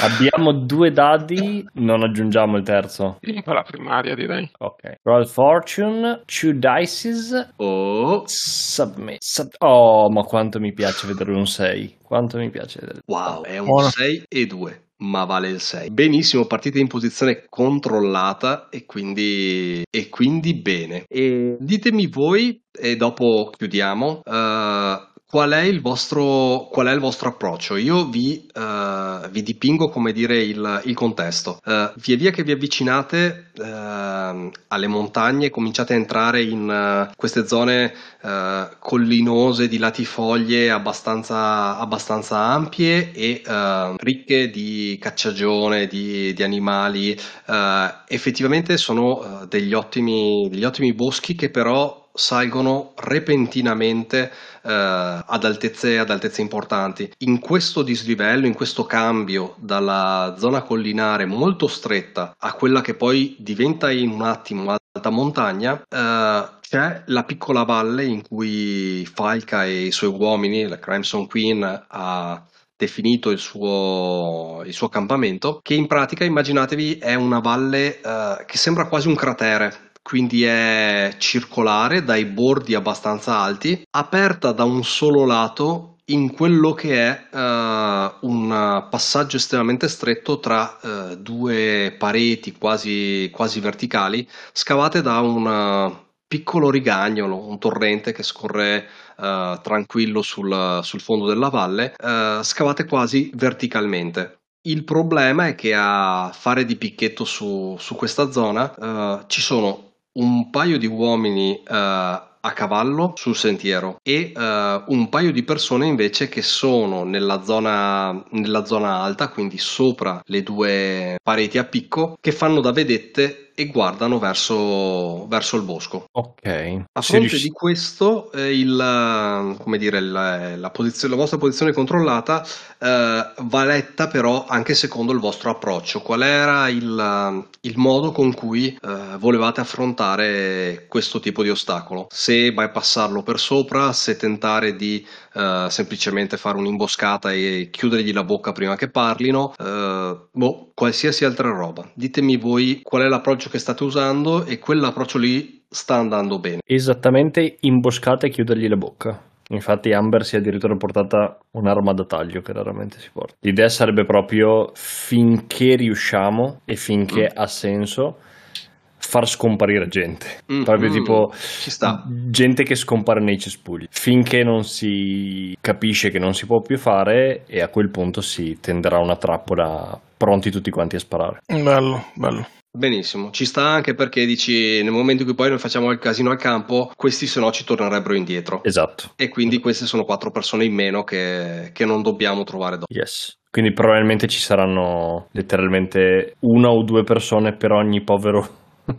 Abbiamo due dadi, non aggiungiamo il terzo. La primaria, direi. Ok. Roll Fortune, two dices. Oh. Submit. Sub- oh, ma quanto mi piace vedere un sei. Quanto mi piace vedere. Wow, è un sei e due. Ma vale il sei. Benissimo, partita in posizione controllata e quindi e quindi bene. E ditemi voi e dopo chiudiamo. Uh, Qual è il vostro, qual è il vostro approccio? Io vi, uh, vi dipingo, come dire, il, il contesto. Uh, via via che vi avvicinate uh, alle montagne, cominciate a entrare in uh, queste zone uh, collinose di latifoglie abbastanza, abbastanza ampie e uh, ricche di cacciagione, di, di animali. Uh, effettivamente sono uh, degli ottimi, degli ottimi boschi che però... salgono repentinamente eh, ad altezze, ad altezze importanti. In questo dislivello, in questo cambio dalla zona collinare molto stretta a quella che poi diventa in un attimo alta montagna, eh, c'è la piccola valle in cui Falka e i suoi uomini, la Crimson Queen, ha definito il suo, il suo accampamento, che in pratica, immaginatevi, è una valle eh, che sembra quasi un cratere. Quindi è circolare, dai bordi abbastanza alti, aperta da un solo lato in quello che è uh, un passaggio estremamente stretto tra uh, due pareti quasi, quasi verticali, scavate da un piccolo rigagnolo, un torrente che scorre uh, tranquillo sul, sul fondo della valle, uh, scavate quasi verticalmente. Il problema è che a fare di picchetto su, su questa zona uh, ci sono un paio di uomini uh, a cavallo sul sentiero e uh, un paio di persone invece che sono nella zona, nella zona alta, quindi sopra le due pareti a picco, che fanno da vedette e guardano verso, verso il bosco. Ok. A fronte rius- di questo, eh, il, come dire, la, la, posizione, la vostra posizione controllata eh, va letta però anche secondo il vostro approccio. Qual era il, il modo con cui eh, volevate affrontare questo tipo di ostacolo? Se bypassarlo per sopra, se tentare di eh, semplicemente fare un'imboscata e chiudergli la bocca prima che parlino, eh, boh, qualsiasi altra roba. Ditemi voi qual è l'approccio che state usando, e quell'approccio lì sta andando bene. Esattamente, imboscata e chiudergli la bocca. Infatti Amber si è addirittura portata un'arma da taglio che raramente si porta. L'idea sarebbe proprio, finché riusciamo e finché mm. ha senso, far scomparire gente. Mm, proprio mm, tipo ci sta. Gente che scompare nei cespugli, finché non si capisce che non si può più fare, e a quel punto si tenderà una trappola, pronti tutti quanti a sparare. Bello, bello. Benissimo, ci sta, anche perché dici, nel momento in cui poi noi facciamo il casino al campo, questi se no ci tornerebbero indietro. Esatto. E quindi queste sono quattro persone in meno che, che non dobbiamo trovare dopo. Yes. Quindi probabilmente ci saranno letteralmente una o due persone per ogni povero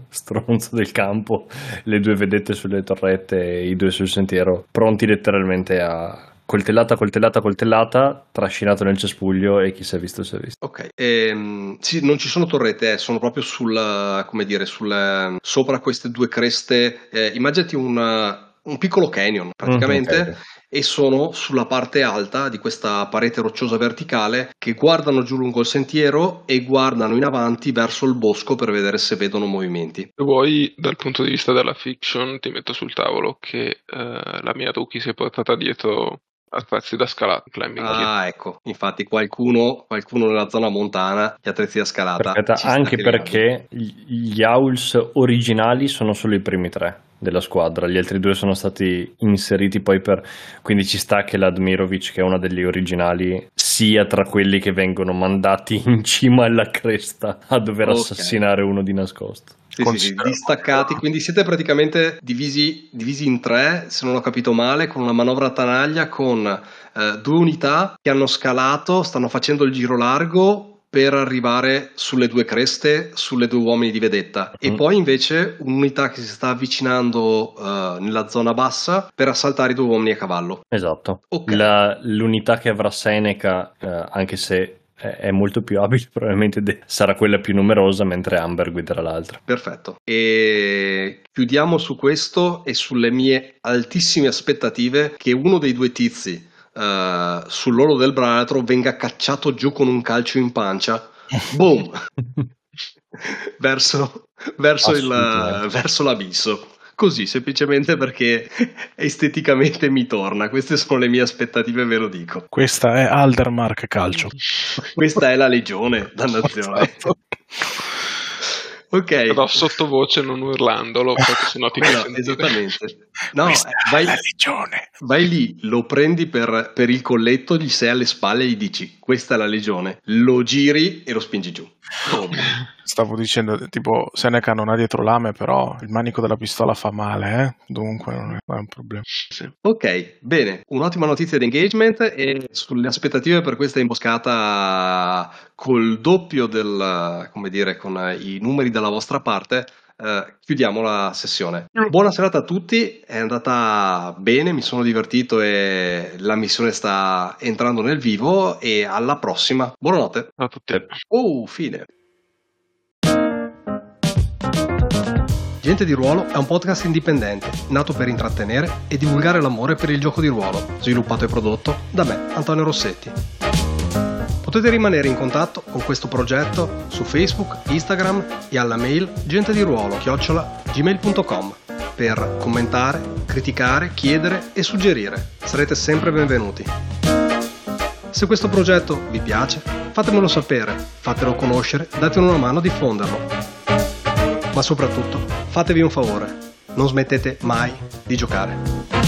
stronzo del campo, le due vedette sulle torrette, i due sul sentiero, pronti letteralmente a... coltellata, coltellata, coltellata, trascinato nel cespuglio, e chi si è visto si è visto. Ok, ehm, sì, non ci sono torrette, eh, sono proprio sulla, come dire, sulla, sopra queste due creste, eh, immaginati una, un piccolo canyon praticamente, mm-hmm, okay. E sono sulla parte alta di questa parete rocciosa verticale, che guardano giù lungo il sentiero e guardano in avanti verso il bosco per vedere se vedono movimenti. Se vuoi, dal punto di vista della fiction, ti metto sul tavolo che eh, la mia Rookie si è portata dietro a attrezzi da scalata, climbing. Ah, ecco, infatti qualcuno qualcuno nella zona montana gli attrezzi da scalata. Perfetta, anche perché gli Owls originali sono solo i primi tre della squadra, gli altri due sono stati inseriti poi per, quindi ci sta che l'Admirović, che è una degli originali, sia tra quelli che vengono mandati in cima alla cresta a dover okay. assassinare uno di nascosto. Sì, sì, distaccati, quindi siete praticamente divisi, divisi in tre, se non ho capito male, con una manovra a tanaglia, con eh, due unità che hanno scalato, stanno facendo il giro largo per arrivare sulle due creste, sulle due uomini di vedetta, mm-hmm. e poi invece un'unità che si sta avvicinando uh, nella zona bassa per assaltare i due uomini a cavallo. Esatto. Okay. La, l'unità che avrà Seneca, eh, anche se è molto più abile, probabilmente de- sarà quella più numerosa, mentre Amber guiderà l'altra. Perfetto. E chiudiamo su questo e sulle mie altissime aspettative che uno dei due tizi uh, sull'orlo del baratro venga cacciato giù con un calcio in pancia. Boom! verso, verso, il, verso l'abisso. Così, semplicemente perché esteticamente mi torna. Queste sono le mie aspettative, ve lo dico. Questa è Aldermark calcio. Questa è la legione, dannazione. Ok. Però sottovoce, non urlandolo, perché sennò ti no, esattamente. No, vai, la legione. Vai lì, lo prendi per, per il colletto, gli sei alle spalle e gli dici: questa è la legione. Lo giri e lo spingi giù. Oh. Stavo dicendo, tipo, Seneca non ha dietro lame, però il manico della pistola fa male, eh? Dunque non è un problema. Sì. Ok, bene, un'ottima notizia di engagement, e sulle aspettative per questa imboscata col doppio del, come dire, con i numeri dalla vostra parte, eh, chiudiamo la sessione. Buona serata a tutti, è andata bene, mi sono divertito e la missione sta entrando nel vivo, e alla prossima. Buonanotte a tutti. Oh, fine. Gente di Ruolo è un podcast indipendente, nato per intrattenere e divulgare l'amore per il gioco di ruolo, sviluppato e prodotto da me, Antonio Rossetti. Potete rimanere in contatto con questo progetto su Facebook, Instagram e alla mail gentediruolo chiocciola gmail punto com per commentare, criticare, chiedere e suggerire. Sarete sempre benvenuti. Se questo progetto vi piace, fatemelo sapere, fatelo conoscere, datelo una mano a diffonderlo. Ma soprattutto, fatevi un favore, non smettete mai di giocare.